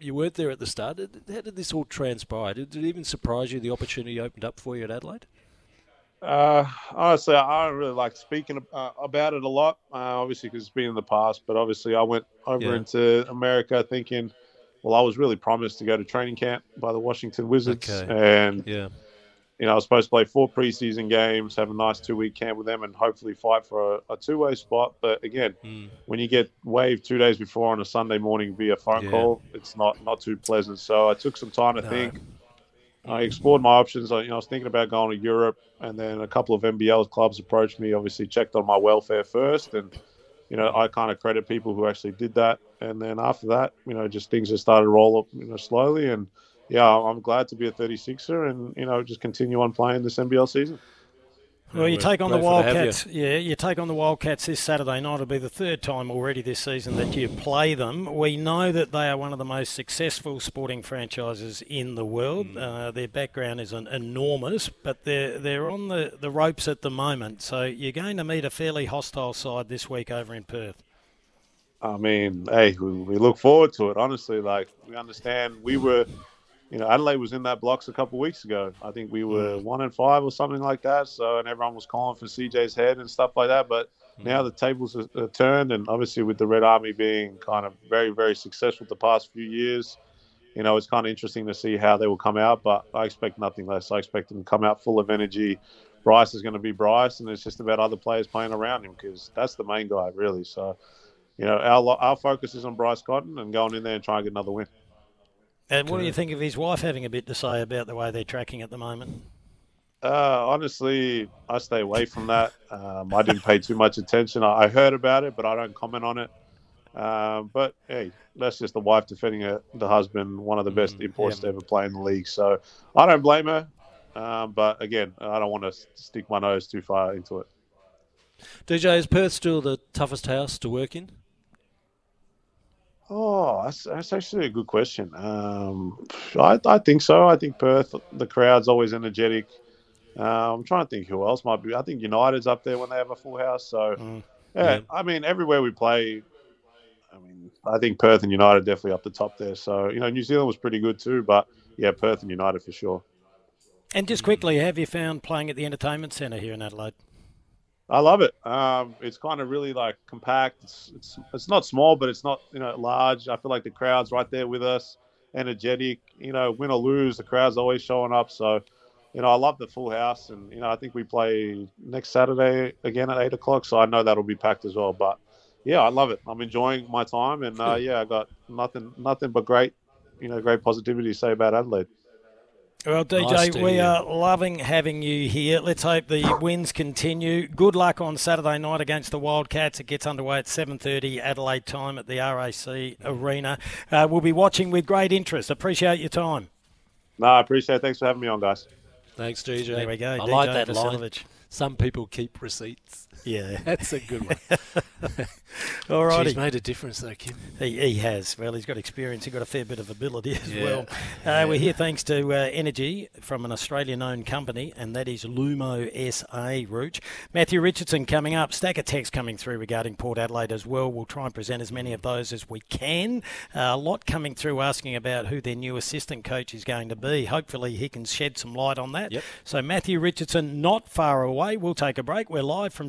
you weren't there at the start. How did this all transpire? Did it even surprise you the opportunity opened up for you at Adelaide? Honestly, I don't really like speaking about it a lot, obviously because it's been in the past. But obviously I went over into America thinking, well, I was really promised to go to training camp by the Washington Wizards. Okay. And I was supposed to play 4 preseason games, have a nice 2-week camp with them, and hopefully fight for a 2-way spot. But again, when you get waived 2 days before on a Sunday morning via phone call, it's not too pleasant. So I took some time to think. I explored my options. I was thinking about going to Europe, and then a couple of NBL clubs approached me. Obviously, checked on my welfare first, and I kind of credit people who actually did that. And then after that, just things just started to roll up, slowly and. Yeah, I'm glad to be a 36er and, just continue on playing this NBL season. Well, you take on the Wildcats. Yeah, you take on the Wildcats this Saturday night. It'll be the third time already this season that you play them. We know that they are one of the most successful sporting franchises in the world. Their background is enormous, but they're on the ropes at the moment. So you're going to meet a fairly hostile side this week over in Perth. I mean, hey, we look forward to it. Honestly, we understand we were. Adelaide was in that blocks a couple of weeks ago. I think we were 1-5 or something like that. So, and everyone was calling for CJ's head and stuff like that. But now the tables are turned, and obviously with the Red Army being kind of very, very successful the past few years, it's kind of interesting to see how they will come out. But I expect nothing less. I expect them to come out full of energy. Bryce is going to be Bryce, and it's just about other players playing around him because that's the main guy, really. So, our focus is on Bryce Cotton and going in there and trying to get another win. And what do you think of his wife having a bit to say about the way they're tracking at the moment? Honestly, I stay away from that. I didn't pay too much attention. I heard about it, but I don't comment on it. But, hey, that's just the wife defending the husband, one of the best imports to ever play in the league. So I don't blame her. But, again, I don't want to stick my nose too far into it. DJ, is Perth still the toughest house to work in? Oh, that's actually a good question. I think so. I think Perth, the crowd's always energetic. I'm trying to think who else might be. I think United's up there when they have a full house. So, yeah, I mean, everywhere we play, I mean, I think Perth and United are definitely up the top there. So, you know, New Zealand was pretty good too, but, yeah, Perth and United for sure. And just quickly, have you found playing at the Entertainment Centre here in Adelaide? I love it. It's kind of really like compact. It's not small, but it's not, you know, large. I feel like the crowd's right there with us, energetic. You know, win or lose, the crowd's always showing up. So, you know, I love the full house, and you know, I think we play next Saturday again at 8 o'clock. So I know that'll be packed as well. But yeah, I love it. I'm enjoying my time, and yeah, I got nothing but great, you know, great positivity to say about Adelaide. Well, DJ, nice we are loving having you here. Let's hope the wins continue. Good luck on Saturday night against the Wildcats. It gets underway at 7:30 Adelaide time at the RAC Arena. We'll be watching with great interest. Appreciate your time. No, I appreciate it. Thanks for having me on, guys. Thanks, DJ. There we go. I DJ like that Vasiljevic. Line. Some people keep receipts. Yeah. That's a good one. All righty. He's made a difference though, Kim. He has. Well, he's got experience. He's got a fair bit of ability as well. We're here thanks to energy from an Australian-owned company, and that is Lumo SA, Rooch. Matthew Richardson coming up. Stack of text coming through regarding Port Adelaide as well. We'll try and present as many of those as we can. A lot coming through asking about who their new assistant coach is going to be. Hopefully he can shed some light on that. Yep. So Matthew Richardson not far away. We'll take a break. We're live from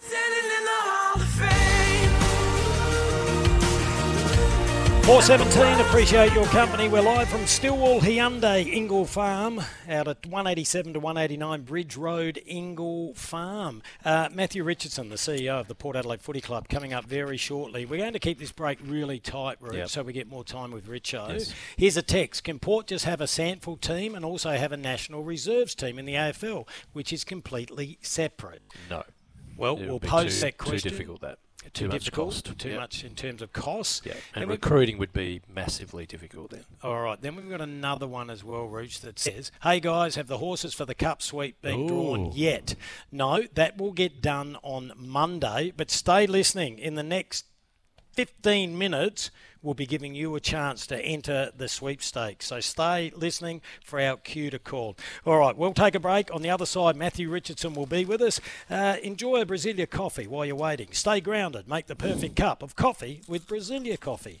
Standing in the Hall of Fame. 4:17, appreciate your company. We're live from Stillwell Hyundai, Ingle Farm, out at 187 to 189 Bridge Road, Ingle Farm. Matthew Richardson, the CEO of the Port Adelaide Footy Club, coming up very shortly. We're going to keep this break really tight, Roo, so we get more time with Richo. Yes. Here's a text. Can Port just have a SANFL team and also have a national reserves team in the AFL, which is completely separate? No. Well, it'll we'll pose that question. Too difficult, that. Too difficult, cost. Too much in terms of cost. Yeah. And recruiting would be massively difficult then. All right. Then we've got another one as well, Rooch, that says, hey, guys, have the horses for the Cup Sweep been drawn yet? No, that will get done on Monday. But stay listening. In the next 15 minutes, we'll be giving you a chance to enter the sweepstakes. So stay listening for our cue to call. All right, we'll take a break. On the other side, Matthew Richardson will be with us. Enjoy a Brasilia coffee while you're waiting. Stay grounded. Make the perfect cup of coffee with Brasilia coffee.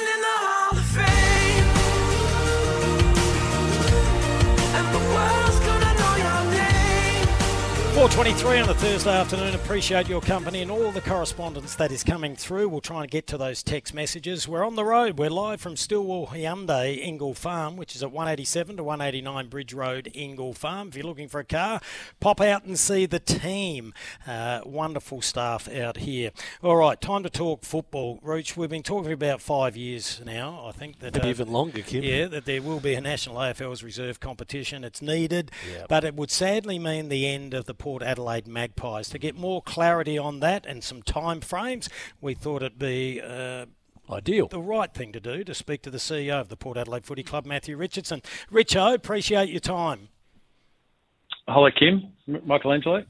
in the Hall of Fame. And the world's gonna know your name. 4:23 on a Thursday afternoon. Appreciate your company and all the correspondence that is coming through. We'll try and get to those text messages. We're on the road. We're live from Stillwell Hyundai, Ingle Farm, which is at 187 to 189 Bridge Road, Ingle Farm. If you're looking for a car, pop out and see the team. Wonderful staff out here. All right, time to talk football. Rooch, we've been talking about 5 years now, I think. That even longer, Kim. Yeah, that there will be a National AFL's reserve competition. It's needed, but it would sadly mean the end of the Port Adelaide Magpies. To get more clarity on that and some time frames, we thought it'd be ideal, the right thing to do, to speak to the CEO of the Port Adelaide Footy Club, Matthew Richardson. Richo, appreciate your time. Hello, Kim. Michelangelo.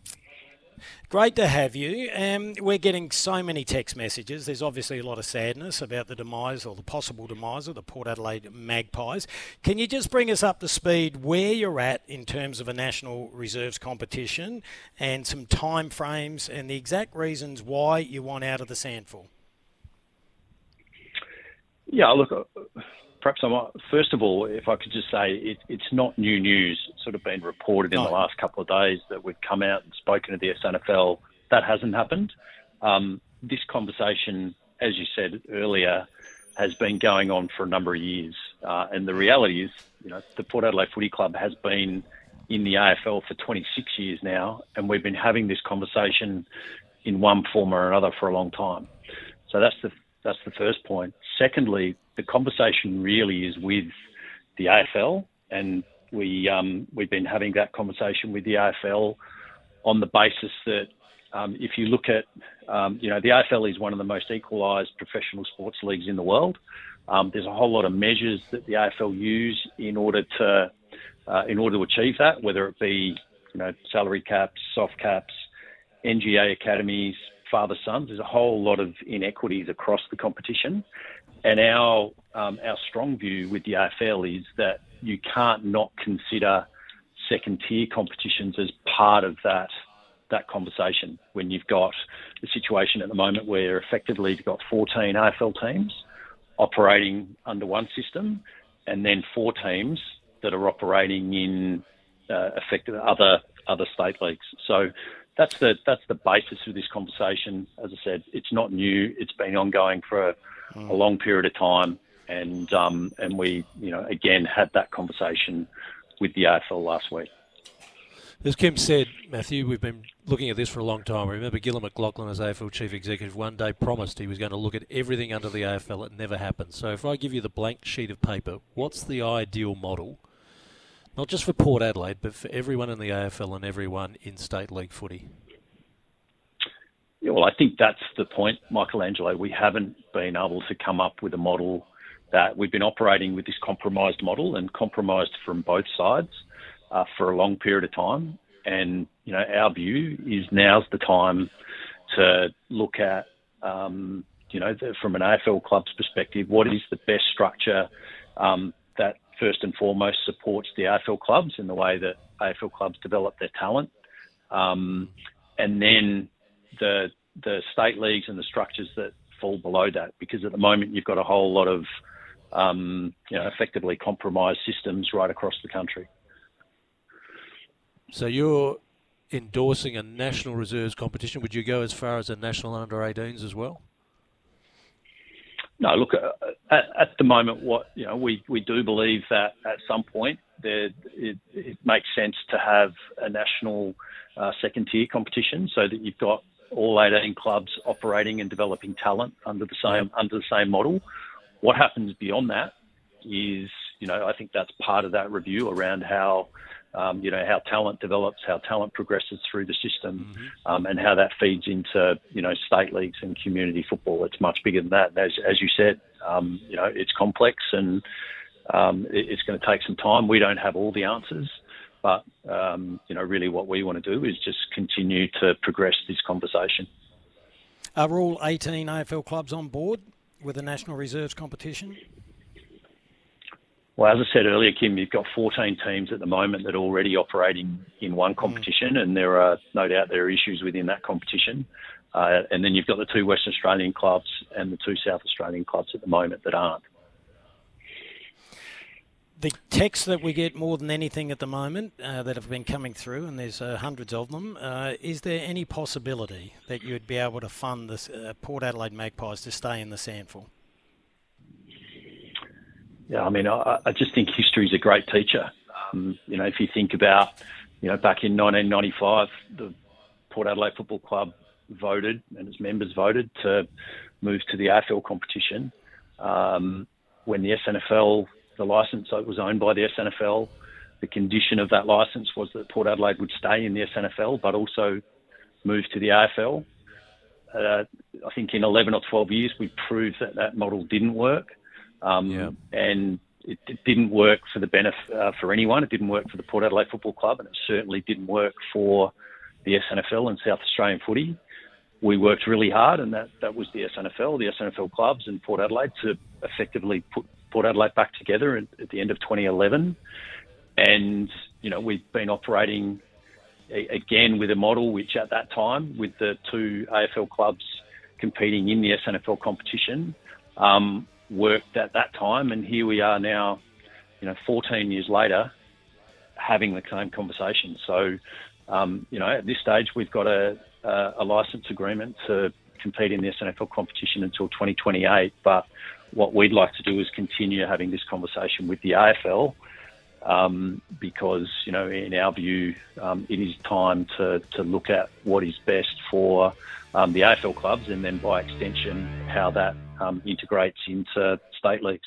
Great to have you. We're getting so many text messages. There's obviously a lot of sadness about the demise, or the possible demise, of the Port Adelaide Magpies. Can you just bring us up to speed where you're at in terms of a national reserves competition and some time frames and the exact reasons why you want out of the SANFL? Yeah, look, perhaps I might, first of all, if I could just say it's not new news. It's sort of been reported in the last couple of days that we've come out and spoken to the SANFL. That hasn't happened. This conversation, as you said earlier, has been going on for a number of years. And the reality is, you know, the Port Adelaide Footy Club has been in the AFL for 26 years now, and we've been having this conversation in one form or another for a long time. So that's the first point. Secondly, the conversation really is with the AFL, and we've been having that conversation with the AFL on the basis that if you look at, the AFL is one of the most equalised professional sports leagues in the world. There's a whole lot of measures that the AFL use in order to achieve that, whether it be, salary caps, soft caps, NGA academies, father-sons. There's a whole lot of inequities across the competition. And our strong view with the AFL is that you can't not consider second-tier competitions as part of that conversation when you've got a situation at the moment where effectively you've got 14 AFL teams operating under one system and then four teams that are operating in effective other state leagues. So that's the basis of this conversation. As I said, it's not new. It's been ongoing for a long period of time, and we again had that conversation with the AFL last week. As Kim said, Matthew, we've been looking at this for a long time. I remember Yelena McLaughlin, as AFL Chief Executive, one day promised he was going to look at everything under the AFL. It never happened. So if I give you the blank sheet of paper, what's the ideal model, not just for Port Adelaide, but for everyone in the AFL and everyone in state league footy? Yeah, well, I think that's the point, Michelangelo. We haven't been able to come up with a model. That we've been operating with this compromised model, and compromised from both sides for a long period of time. And, our view is now's the time to look at, from an AFL club's perspective, what is the best structure that first and foremost supports the AFL clubs in the way that AFL clubs develop their talent. And then the state leagues and the structures that fall below that, because at the moment you've got a whole lot of effectively compromised systems right across the country. So you're endorsing a national reserves competition. Would you go as far as a national under-18s as well? No, look, at the moment, we do believe that at some point it makes sense to have a national second-tier competition so that you've got all 18 clubs operating and developing talent under the same model. What happens beyond that is, I think that's part of that review around how, how talent develops, how talent progresses through the system, and how that feeds into, state leagues and community football. It's much bigger than that. As you said, it's complex and it's going to take some time. We don't have all the answers. But, really what we want to do is just continue to progress this conversation. Are all 18 AFL clubs on board with the National Reserves competition? Well, as I said earlier, Kim, you've got 14 teams at the moment that are already operating in one competition, and there are no doubt there are issues within that competition. And then you've got the two Western Australian clubs and the two South Australian clubs at the moment that aren't. The texts that we get more than anything at the moment that have been coming through, and there's hundreds of them, is there any possibility that you'd be able to fund the Port Adelaide Magpies to stay in the SANFL? Yeah, I mean, I just think history's a great teacher. If you think about, back in 1995, the Port Adelaide Football Club voted, and its members voted, to move to the AFL competition. When the SANFL... the licence was owned by the SANFL. The condition of that licence was that Port Adelaide would stay in the SANFL, but also move to the AFL. I think in 11 or 12 years, we proved that model didn't work. And it didn't work for the benefit for anyone. It didn't work for the Port Adelaide Football Club, and it certainly didn't work for the SANFL and South Australian footy. We worked really hard, and that was the SANFL, the SANFL clubs and Port Adelaide to effectively put Port Adelaide back together at the end of 2011. And, we've been operating again with a model which at that time, with the two AFL clubs competing in the SANFL competition, worked at that time. And here we are now, 14 years later, having the same conversation. So, at this stage, we've got a license agreement to compete in the SANFL competition until 2028. But what we'd like to do is continue having this conversation with the AFL because, you know, in our view, it is time to look at what is best for the AFL clubs, and then by extension, how that integrates into state leagues.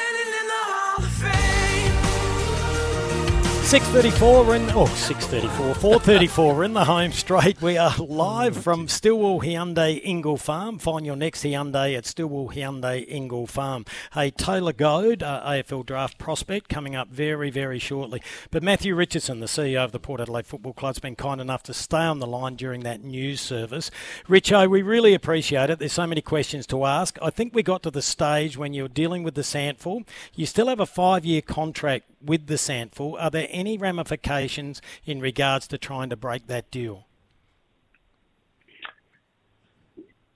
6:34, we're in 4:34, we're in the home straight. We are live from Stillwell Hyundai Ingle Farm. Find your next Hyundai at Stillwell Hyundai Ingle Farm. Hey, Taylor Goad, AFL draft prospect, coming up very, very shortly. But Matthew Richardson, the CEO of the Port Adelaide Football Club, has been kind enough to stay on the line during that news service. Richo, we really appreciate it. There's so many questions to ask. I think we got to the stage when you're dealing with the SANFL. You still have a 5-year contract with the SANFL. Are there any ramifications in regards to trying to break that deal?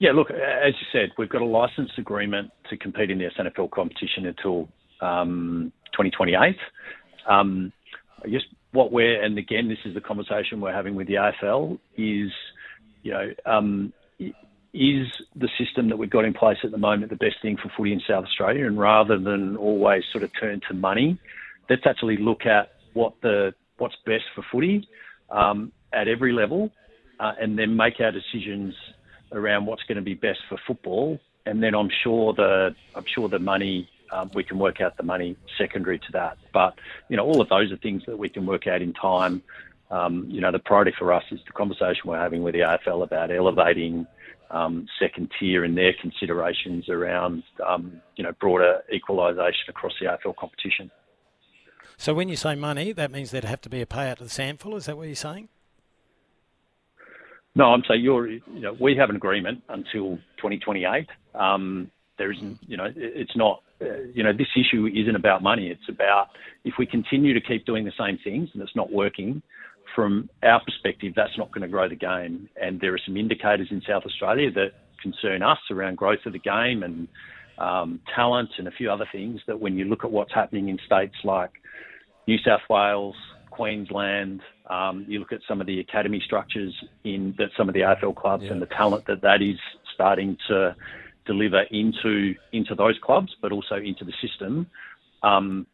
Yeah, look, as you said, we've got a license agreement to compete in the SANFL competition until 2028. I guess what we're, and again, this is the conversation we're having with the AFL, is, you know, is the system that we've got in place at the moment the best thing for footy in South Australia? And rather than always sort of turn to money, let's actually look at what's best for footy at every level, and then make our decisions around what's going to be best for football. And then I'm sure the money, we can work out the money secondary to that. But, you know, all of those are things that we can work out in time. You know, the priority for us is the conversation we're having with the AFL about elevating second tier and their considerations around, you know, broader equalisation across the AFL competition. So when you say money, that means there'd have to be a payout to the SANFL. Is that what you're saying? No, I'm saying we have an agreement until 2028. There isn't, you know, it's not, you know, this issue isn't about money. It's about, if we continue to keep doing the same things and it's not working, from our perspective, that's not going to grow the game. And there are some indicators in South Australia that concern us around growth of the game and talent and a few other things, that when you look at what's happening in states like New South Wales, Queensland, you look at some of the academy structures in that some of the AFL clubs, yeah, and the talent that is starting to deliver into those clubs, but also into the system,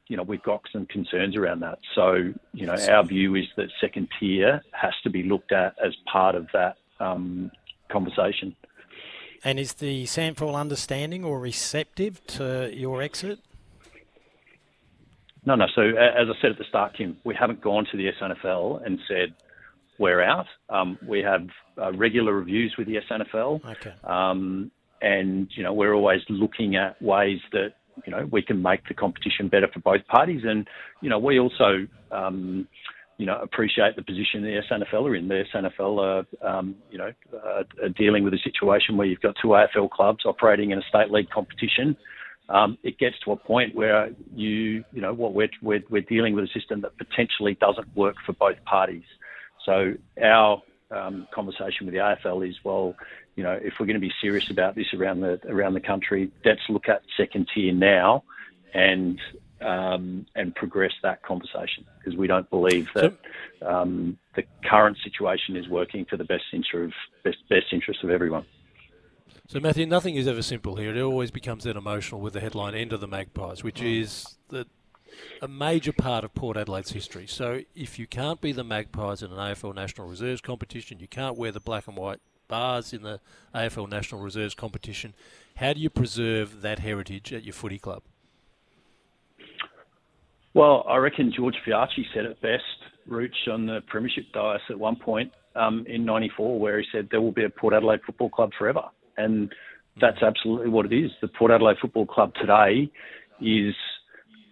you know, we've got some concerns around that. So, you know, our view is that second tier has to be looked at as part of that conversation. And is the SANFL understanding or receptive to your exit? No. So as I said at the start, Kim, we haven't gone to the SANFL and said we're out. We have regular reviews with the SANFL. Okay. And, you know, we're always looking at ways that, you know, we can make the competition better for both parties. And, you know, we also, you know, appreciate the position the SANFL are in. The SANFL are, you know, are dealing with a situation where you've got two AFL clubs operating in a state league competition. It gets to a point where we're dealing with a system that potentially doesn't work for both parties. So our conversation with the AFL is, well, you know, if we're going to be serious about this around the country, let's look at second tier now and progress that conversation, because we don't believe that the current situation is working for the best interests of everyone. So, Matthew, nothing is ever simple here. It always becomes then emotional with the headline, "End of the Magpies," which is a major part of Port Adelaide's history. So if you can't be the Magpies in an AFL National Reserves competition, you can't wear the black and white bars in the AFL National Reserves competition, how do you preserve that heritage at your footy club? Well, I reckon George Fiarchi said it best, Rooch, on the premiership dais at one point in 94, where he said there will be a Port Adelaide Football Club forever. And that's absolutely what it is. The Port Adelaide Football Club today is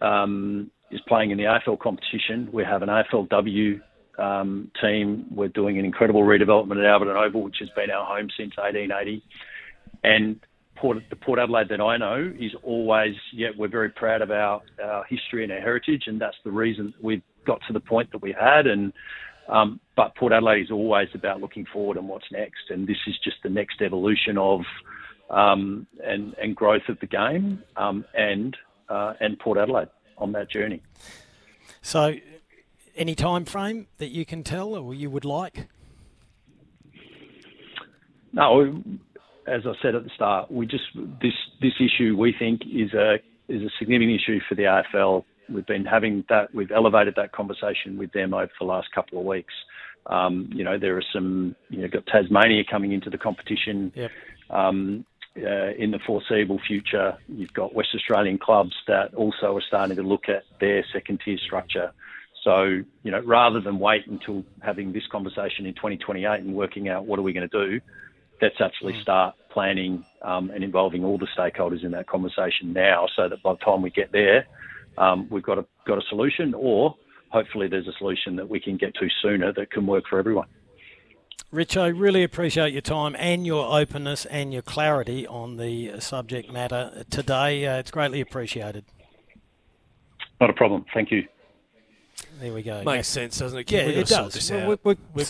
playing in the AFL competition. We have an AFLW team. We're doing an incredible redevelopment at Alberton Oval, which has been our home since 1880. And the Port Adelaide that I know is always, we're very proud of our history and our heritage, and that's the reason we've got to the point that we had. And but Port Adelaide is always about looking forward and what's next, and this is just the next evolution of and growth of the game and Port Adelaide on that journey. So any time frame that you can tell or you would like? No, as I said at the start, we just this issue we think is a significant issue for the AFL. We've been having that. We've elevated that conversation with them over the last couple of weeks. There are some. Got Tasmania coming into the competition. Yep. In the foreseeable future, you've got West Australian clubs that also are starting to look at their second tier structure. So, rather than wait until having this conversation in 2028 and working out what are we going to do, let's actually start planning and involving all the stakeholders in that conversation now, so that by the time we get there, we've got a solution, or hopefully there's a solution that we can get to sooner that can work for everyone. Richo, really appreciate your time and your openness and your clarity on the subject matter today. It's greatly appreciated. Not a problem. Thank you. There we go. Makes sense, doesn't it? Yeah, it does.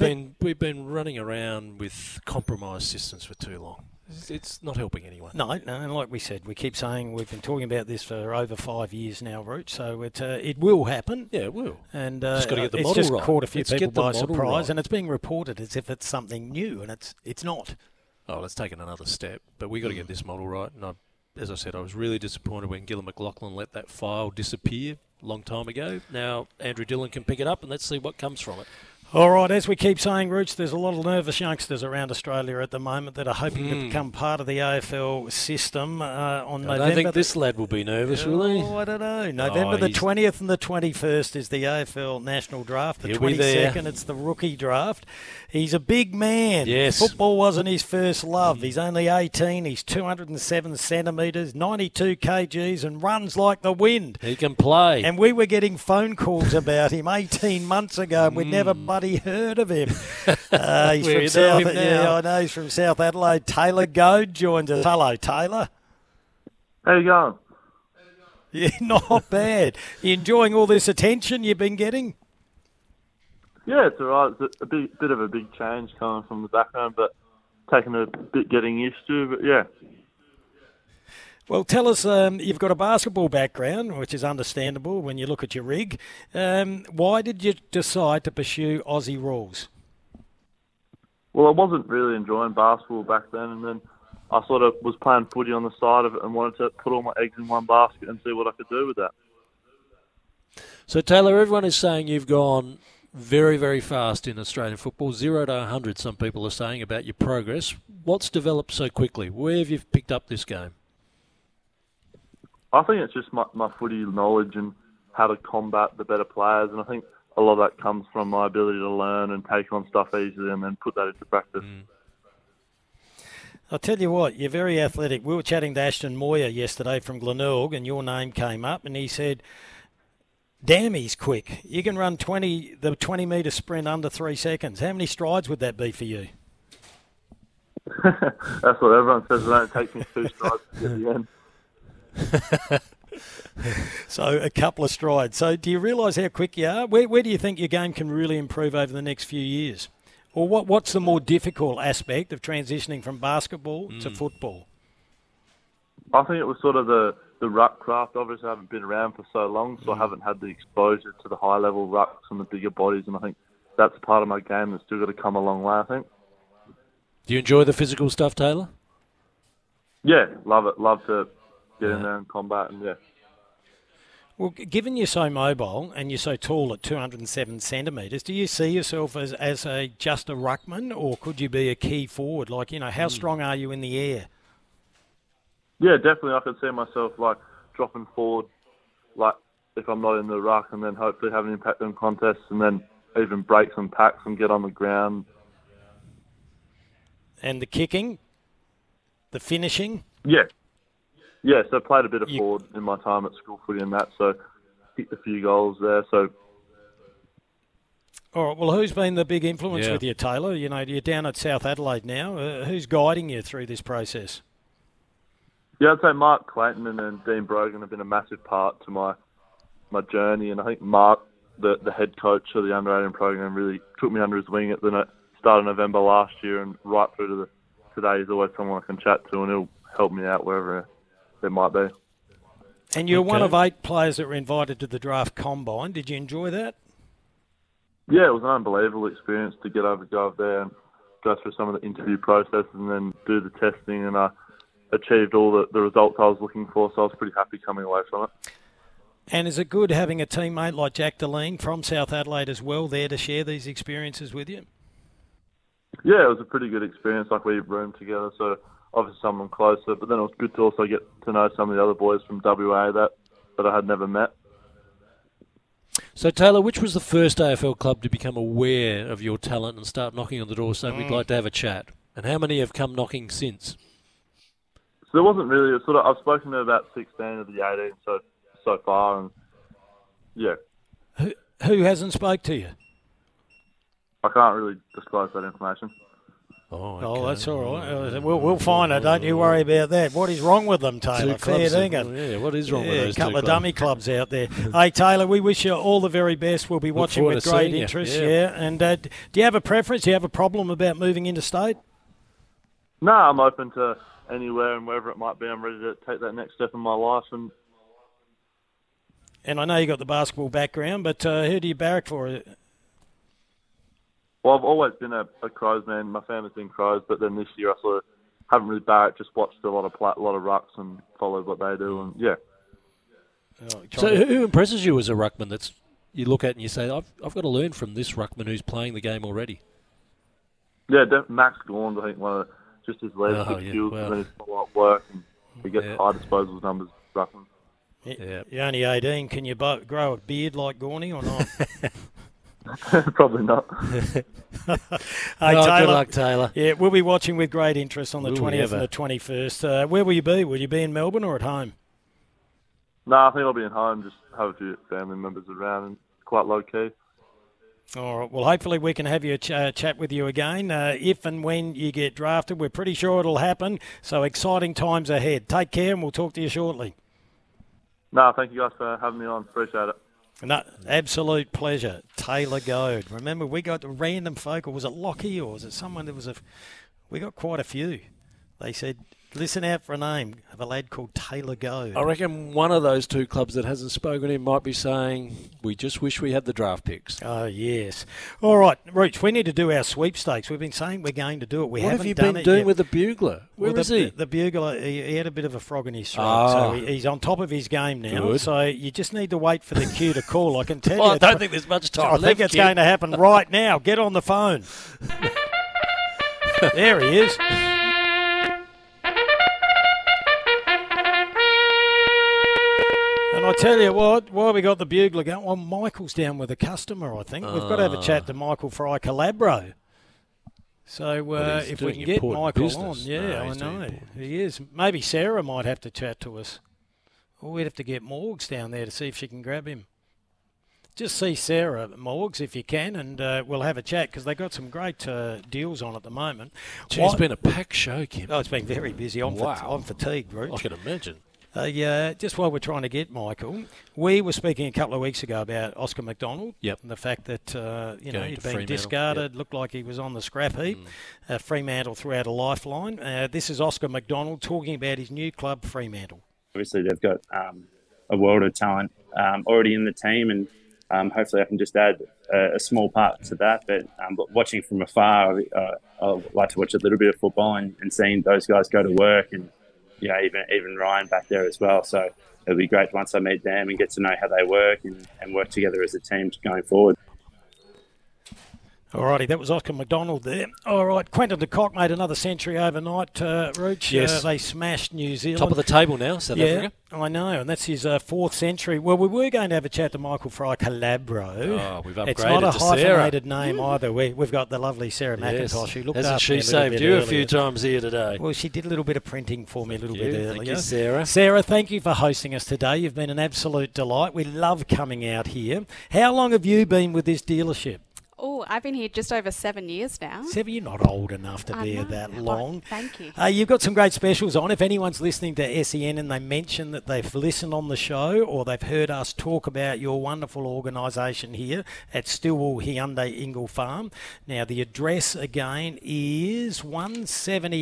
We've been running around with compromised systems for too long. It's not helping anyone. No, and like we said, we keep saying we've been talking about this for over 5 years now, Root, so it will happen. Yeah, it will. And just got to get the model right. It's just caught a few people by surprise, and it's being reported as if it's something new, and it's not. Oh, it's taken another step, but we've got to get this model right. And as I said, I was really disappointed when Yelena McLaughlin let that file disappear a long time ago. Now Andrew Dillon can pick it up, and let's see what comes from it. All right, as we keep saying, Roots, there's a lot of nervous youngsters around Australia at the moment that are hoping to become part of the AFL system on November. I don't think this lad will be nervous, will he? Oh, I don't know. November the 20th and the 21st is the AFL National Draft. The 22nd, it's the Rookie Draft. He's a big man. Yes. Football wasn't his first love. He's only 18. He's 207 centimetres, 92 kgs, and runs like the wind. He can play. And we were getting phone calls about him 18 months ago, and we'd never heard of him. He's from South Adelaide. Taylor Goad joins us. Hello, Taylor. How you going? Yeah, not bad. You enjoying all this attention you've been getting? Yeah, it's all right. It's a bit of a big change coming from the background, but taking a bit getting used to, but yeah. Well, tell us, you've got a basketball background, which is understandable when you look at your rig. Why did you decide to pursue Aussie rules? Well, I wasn't really enjoying basketball back then, and then I sort of was playing footy on the side of it and wanted to put all my eggs in one basket and see what I could do with that. So, Taylor, everyone is saying you've gone very, very fast in Australian football, 0 to 100, some people are saying, about your progress. What's developed so quickly? Where have you picked up this game? I think it's just my footy knowledge and how to combat the better players, and I think a lot of that comes from my ability to learn and take on stuff easily and then put that into practice. I'll tell you what, you're very athletic. We were chatting to Ashton Moyer yesterday from Glenelg, and your name came up, and he said, damn, he's quick. You can run the 20-metre sprint under 3 seconds. How many strides would that be for you? That's what everyone says. It don't take me 2 strides to get the end. So a couple of strides. So do you realise how quick you are? Where do you think your game can really improve over the next few years? Or what's the more difficult aspect of transitioning from basketball to football? I think it was sort of the ruck craft. Obviously, I haven't been around for so long, so I haven't had the exposure to the high-level rucks and the bigger bodies, and I think that's part of my game that's still got to come a long way, I think. Do you enjoy the physical stuff, Taylor? Yeah, love it. Love to get in there and combat, and yeah. Well, given you're so mobile and you're so tall at 207 centimetres, do you see yourself as just a ruckman, or could you be a key forward? Like, how strong are you in the air? Yeah, definitely. I could see myself, like, dropping forward, like, if I'm not in the ruck, and then hopefully have an impact on contests, and then even break some packs and get on the ground. And the kicking? The finishing? Yeah. Yes, I played a bit of forward in my time at school footy and that, so kicked a few goals there. So, all right, well, who's been the big influence with you, Taylor? You're down at South Adelaide now. Who's guiding you through this process? Yeah, I'd say Mark Clayton and then Dean Brogan have been a massive part to my journey, and I think Mark, the head coach of the under-18 program, really took me under his wing at the start of November last year, and right through to today. He's always someone I can chat to, and he'll help me out wherever it might be. And you're one of 8 players that were invited to the draft combine. Did you enjoy that? Yeah, it was an unbelievable experience to get over, go over there and go through some of the interview process and then do the testing, and I achieved all the results I was looking for, so I was pretty happy coming away from it. And is it good having a teammate like Jack Deline from South Adelaide as well there to share these experiences with you? Yeah, it was a pretty good experience. Like, we roomed together, so obviously someone closer, but then it was good to also get to know some of the other boys from WA that I had never met. So, Taylor, which was the first AFL club to become aware of your talent and start knocking on the door saying, we'd like to have a chat? And how many have come knocking since? So there wasn't really a sort of... I've spoken to about 16 of the 18 so far, and yeah. Who hasn't spoke to you? I can't really disclose that information. Oh, that's all right. We'll find it. Don't you worry about that. What is wrong with them, Taylor? What is wrong with those two clubs? A couple of dummy clubs out there. Hey, Taylor, we wish you all the very best. We'll be watching with great interest. Yeah. And do you have a preference? Do you have a problem about moving interstate? No, I'm open to anywhere and wherever it might be. I'm ready to take that next step in my life. And I know you got the basketball background, but who do you barrack for? Well, I've always been a Crows man. My family's been Crows, but then this year I sort of haven't really barracked, just watched a lot of rucks and followed what they do, and yeah. So who impresses you as a ruckman that's you look at and you say, I've got to learn from this ruckman who's playing the game already? Yeah, Max Gawn's, I think, just his leadership skills, and his follow-up work, and he gets high disposal numbers, ruckman. Yeah. You're only 18. Can you grow a beard like Gawney or not? Probably not. Hey, Taylor, good luck, Taylor. Yeah, we'll be watching with great interest on the 20th and the 21st. Where will you be? Will you be in Melbourne or at home? No, I think I'll be at home. Just have a few family members around and quite low key. All right. Well, hopefully we can have you chat with you again if and when you get drafted. We're pretty sure it'll happen. So exciting times ahead. Take care, and we'll talk to you shortly. No, thank you guys for having me on. Appreciate it. No, absolute pleasure. Taylor Goad. Remember, we got random folk, or was it Lockie, or was it someone that was we got quite a few. They said, listen out for a name of a lad called Taylor Goad. I reckon one of those two clubs that hasn't spoken to him might be saying, we just wish we had the draft picks. Oh, yes. All right, Rooch, we need to do our sweepstakes. We've been saying we're going to do it. What have you been doing with the Bugler? Where is he? The Bugler, he had a bit of a frog in his throat, so he's on top of his game now. Good. So you just need to wait for the cue to call, I can tell you. I don't think there's much time left. I think it's going to happen right now. Get on the phone. There he is. And I tell you what, while we got the Bugler going, well, Michael's down with a customer, I think. We've got to have a chat to Michael Fry Calabro. So if we can get Michael on. Yeah, I know. He is. Maybe Sarah might have to chat to us. Or we'd have to get Morgs down there to see if she can grab him. Just see Sarah Morgs if you can, and we'll have a chat because they've got some great deals on at the moment. Gee, it's been a packed show, Kim. Oh, it's been very busy. I'm fatigued, Rooch. I can imagine. Just while we're trying to get Michael, we were speaking a couple of weeks ago about Oscar McDonald and the fact that he'd been discarded, looked like he was on the scrap heap. Fremantle threw out a lifeline. This is Oscar McDonald talking about his new club, Fremantle. Obviously, they've got a world of talent already in the team, and hopefully I can just add a small part to that. But watching from afar, I like to watch a little bit of football and seeing those guys go to work and even Ryan back there as well. So it'll be great once I meet them and get to know how they work and work together as a team going forward. All righty, that was Oscar McDonald there. All right, Quentin de Kock made another century overnight, Rooch. Yes. They smashed New Zealand. Top of the table now, South Africa. I know, and that's his 4th century. Well, we were going to have a chat to Michael Fry Calabro. Oh, we've upgraded to Sarah. It's not a hyphenated name either. We've got the lovely Sarah McIntosh. Yes. Hasn't she saved you a few times here today? Well, she did a little bit of printing for me a little bit earlier. Thank you, Sarah. Sarah, thank you for hosting us today. You've been an absolute delight. We love coming out here. How long have you been with this dealership? Oh, I've been here just over 7 years now. 7 years? You're not old enough to be here that long. Well, thank you. You've got some great specials on. If anyone's listening to SEN and they mention that they've listened on the show or they've heard us talk about your wonderful organisation here at Stillwell Hyundai Ingle Farm. Now, the address again is 187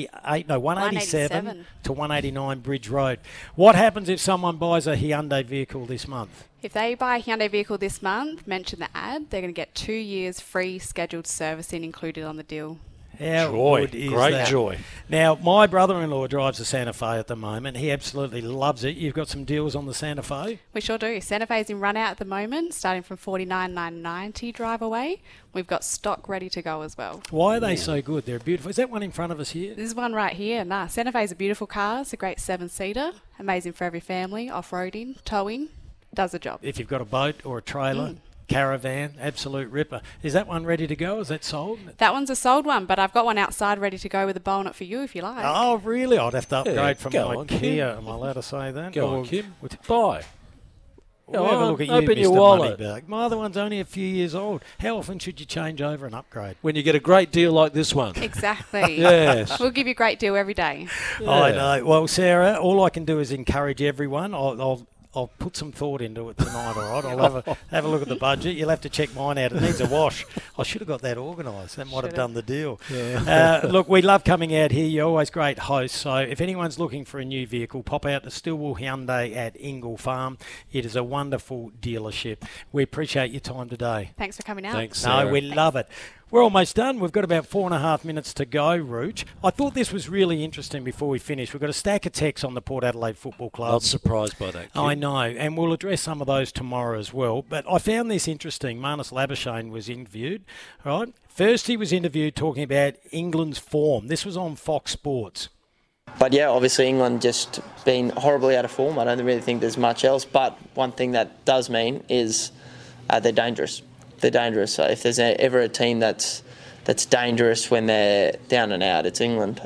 to 189 Bridge Road. What happens if someone buys a Hyundai vehicle this month? If they buy a Hyundai vehicle this month, mention the ad, they're going to get 2 years free scheduled servicing included on the deal. How joy, great that? Joy. Now, my brother-in-law drives the Santa Fe at the moment. He absolutely loves it. You've got some deals on the Santa Fe? We sure do. Santa Fe's in run out at the moment, starting from $49,990 drive away. We've got stock ready to go as well. Why are they so good? They're beautiful. Is that one in front of us here? This one right here. Nah, Santa Fe's a beautiful car. It's a great seven-seater. Amazing for every family. Off-roading, towing. Does the job. If you've got a boat or a trailer... Caravan, absolute ripper. Is that one ready to go? Is that sold? That one's a sold one, but I've got one outside ready to go with a bow on it for you if you like. Oh, really? I'd have to upgrade from my Kia. Am I allowed to say that? Go on, Kim. Buy. We'll have a look at you, Mr. Moneybag. My other one's only a few years old. How often should you change over and upgrade? When you get a great deal like this one. Exactly. Yes. We'll give you a great deal every day. Yeah. I know. Well, Sarah, all I can do is encourage everyone. I'll put some thought into it tonight, all right? I'll have a look at the budget. You'll have to check mine out. It needs a wash. I should have got that organised. That might have done the deal. Yeah. Look, we love coming out here. You're always great hosts. So if anyone's looking for a new vehicle, pop out to Stillwell Hyundai at Ingle Farm. It is a wonderful dealership. We appreciate your time today. Thanks for coming out. Thanks, Sarah. No, we love it. We're almost done. We've got about 4.5 minutes to go, Rooch. I thought this was really interesting before we finish. We've got a stack of texts on the Port Adelaide Football Club. Not surprised by that, Kim. I know, and we'll address some of those tomorrow as well. But I found this interesting. Marnus Labuschagne was interviewed, right? First he was interviewed talking about England's form. This was on Fox Sports. But yeah, obviously England just been horribly out of form. I don't really think there's much else. But one thing that does mean is they're dangerous. They're dangerous. So if there's ever a team that's dangerous when they're down and out, it's England.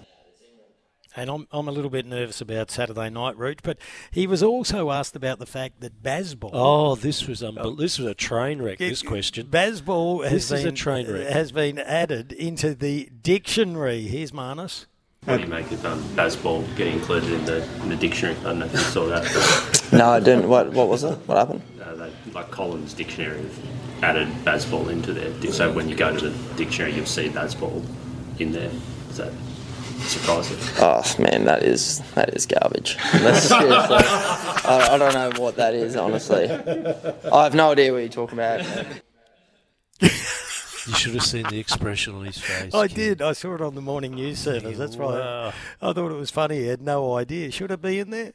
And I'm a little bit nervous about Saturday night, Root, but he was also asked about the fact that Bazball... Oh, this was a train wreck, this question. Bazball has been added into the dictionary. Here's Marnus. What do you make of Bazball getting included in the dictionary? I don't know if you saw that. No, I didn't. What was it? What happened? Collins Dictionary have added Bazball into there. So when you go to the dictionary, you'll see Bazball in there. Is that surprising? Oh, man, that is garbage. I don't know what that is, honestly. I have no idea what you're talking about. You should have seen the expression on his face. I did. I saw it on the morning news service. That's right. I thought it was funny. He had no idea. Should it be in there?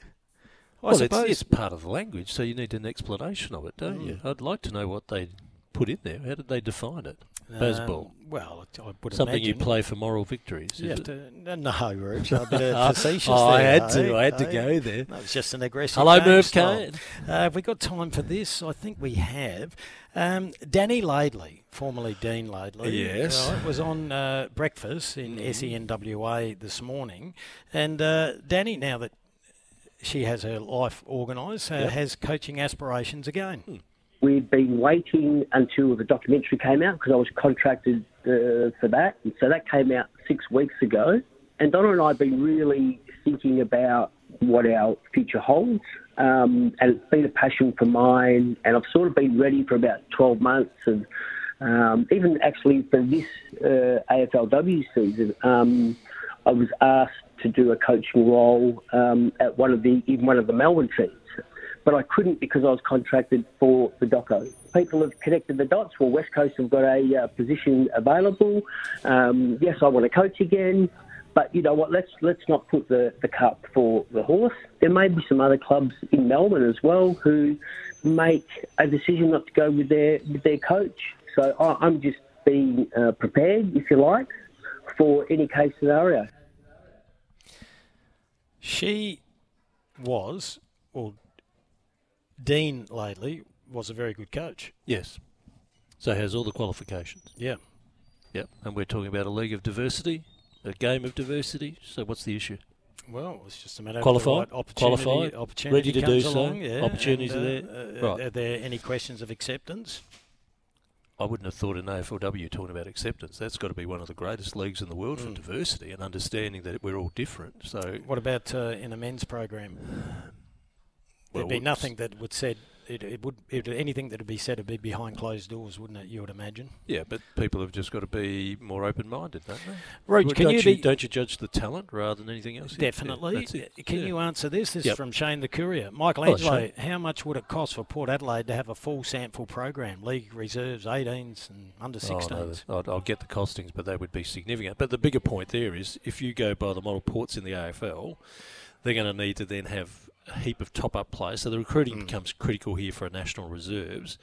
I suppose it's part of the language, so you need an explanation of it, don't you? I'd like to know what they put in there. How did they define it? Bazball. Well, I would something imagine. You play for moral victories. Is it? No, Rich. I'm a bit facetious. I had to go there. No, it's just an aggressive. Hello, Merv Kane. Have we got time for this? I think we have. Danny Laidley, formerly Dean Laidley, was on breakfast in SENWA this morning, and Danny, now that she has her life organised, has coaching aspirations again. We'd been waiting until the documentary came out because I was contracted for that. And so that came out 6 weeks ago. And Donna and I have been really thinking about what our future holds. And it's been a passion for mine. And I've sort of been ready for about 12 months. And even actually for this AFLW season, I was asked to do a coaching role at one of the Melbourne teams. But I couldn't because I was contracted for the doco. People have connected the dots. Well, West Coast have got a position available. Yes, I want to coach again. But you know what? Let's not put the cart before the horse. There may be some other clubs in Melbourne as well who make a decision not to go with their coach. So I'm just being prepared, if you like, for any case scenario. She was... or. Dean Laidley was a very good coach. Yes. So has all the qualifications. Yeah. Yeah. And we're talking about a league of diversity, a game of diversity. So what's the issue? Well, it's just a matter of the right opportunity ready to do so. Yeah. Opportunities are there. Are there any questions of acceptance? I wouldn't have thought an AFLW talking about acceptance. That's got to be one of the greatest leagues in the world for diversity and understanding that we're all different. So, what about in a men's program? There'd be nothing that would said. Anything that would be said would be behind closed doors, wouldn't it? You would imagine. Yeah, but people have just got to be more open-minded, don't they? Roach, don't you judge the talent rather than anything else? Definitely. Yeah, can you answer this? This is from Shane the Courier. Michelangelo, how much would it cost for Port Adelaide to have a full SANFL program, league reserves, 18s and under-16s? Oh, no, I'll get the costings, but they would be significant. But the bigger point there is, if you go by the model Port's in the AFL, they're going to need to then have a heap of top-up players, so the recruiting becomes critical here for national reserves.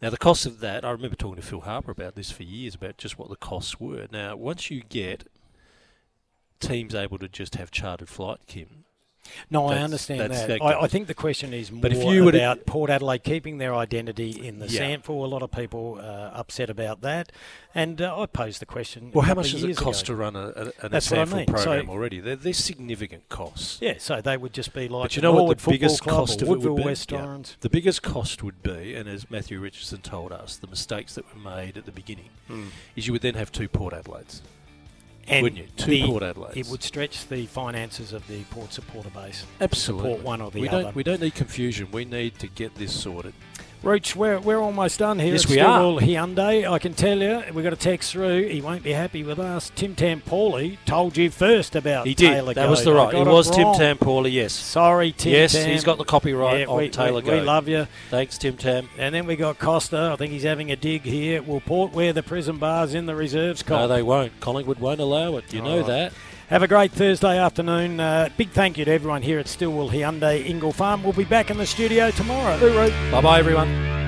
Now, the cost of that, I remember talking to Phil Harper about this for years, about just what the costs were. Now, once you get teams able to just have chartered flight, Kim... No, I understand that. I think the question is more about Port Adelaide keeping their identity in the SANFL. A lot of people are upset about that. And I posed the question. Well, how much does it cost to run an SANFL program already? They're significant costs. Yeah, so they would just be like... But you know what the biggest cost of it would be? Yeah. The biggest cost would be, and as Matthew Richardson told us, the mistakes that were made at the beginning, is you would then have two Port Adelaides. And wouldn't you? Port Adelaides. It would stretch the finances of the Port supporter base. Absolutely. Support one or the other. We don't need confusion. We need to get this sorted. Roach, we're almost done here. Yes, we are. Hyundai, I can tell you. We got a text through. He won't be happy with us. Tim Tampoli told you first about Taylor Goad. That was the right. It was Tim Tampoli, yes. Sorry, Tim. Yes, he's got the copyright on Taylor Goad. We love you. Thanks, Tim Tam. And then we got Costa. I think he's having a dig here. Will Port wear the prison bars in the reserves? No, they won't. Collingwood won't allow it. You know that. Have a great Thursday afternoon. Big thank you to everyone here at Stillwell Hyundai Ingle Farm. We'll be back in the studio tomorrow. Bye-bye, everyone.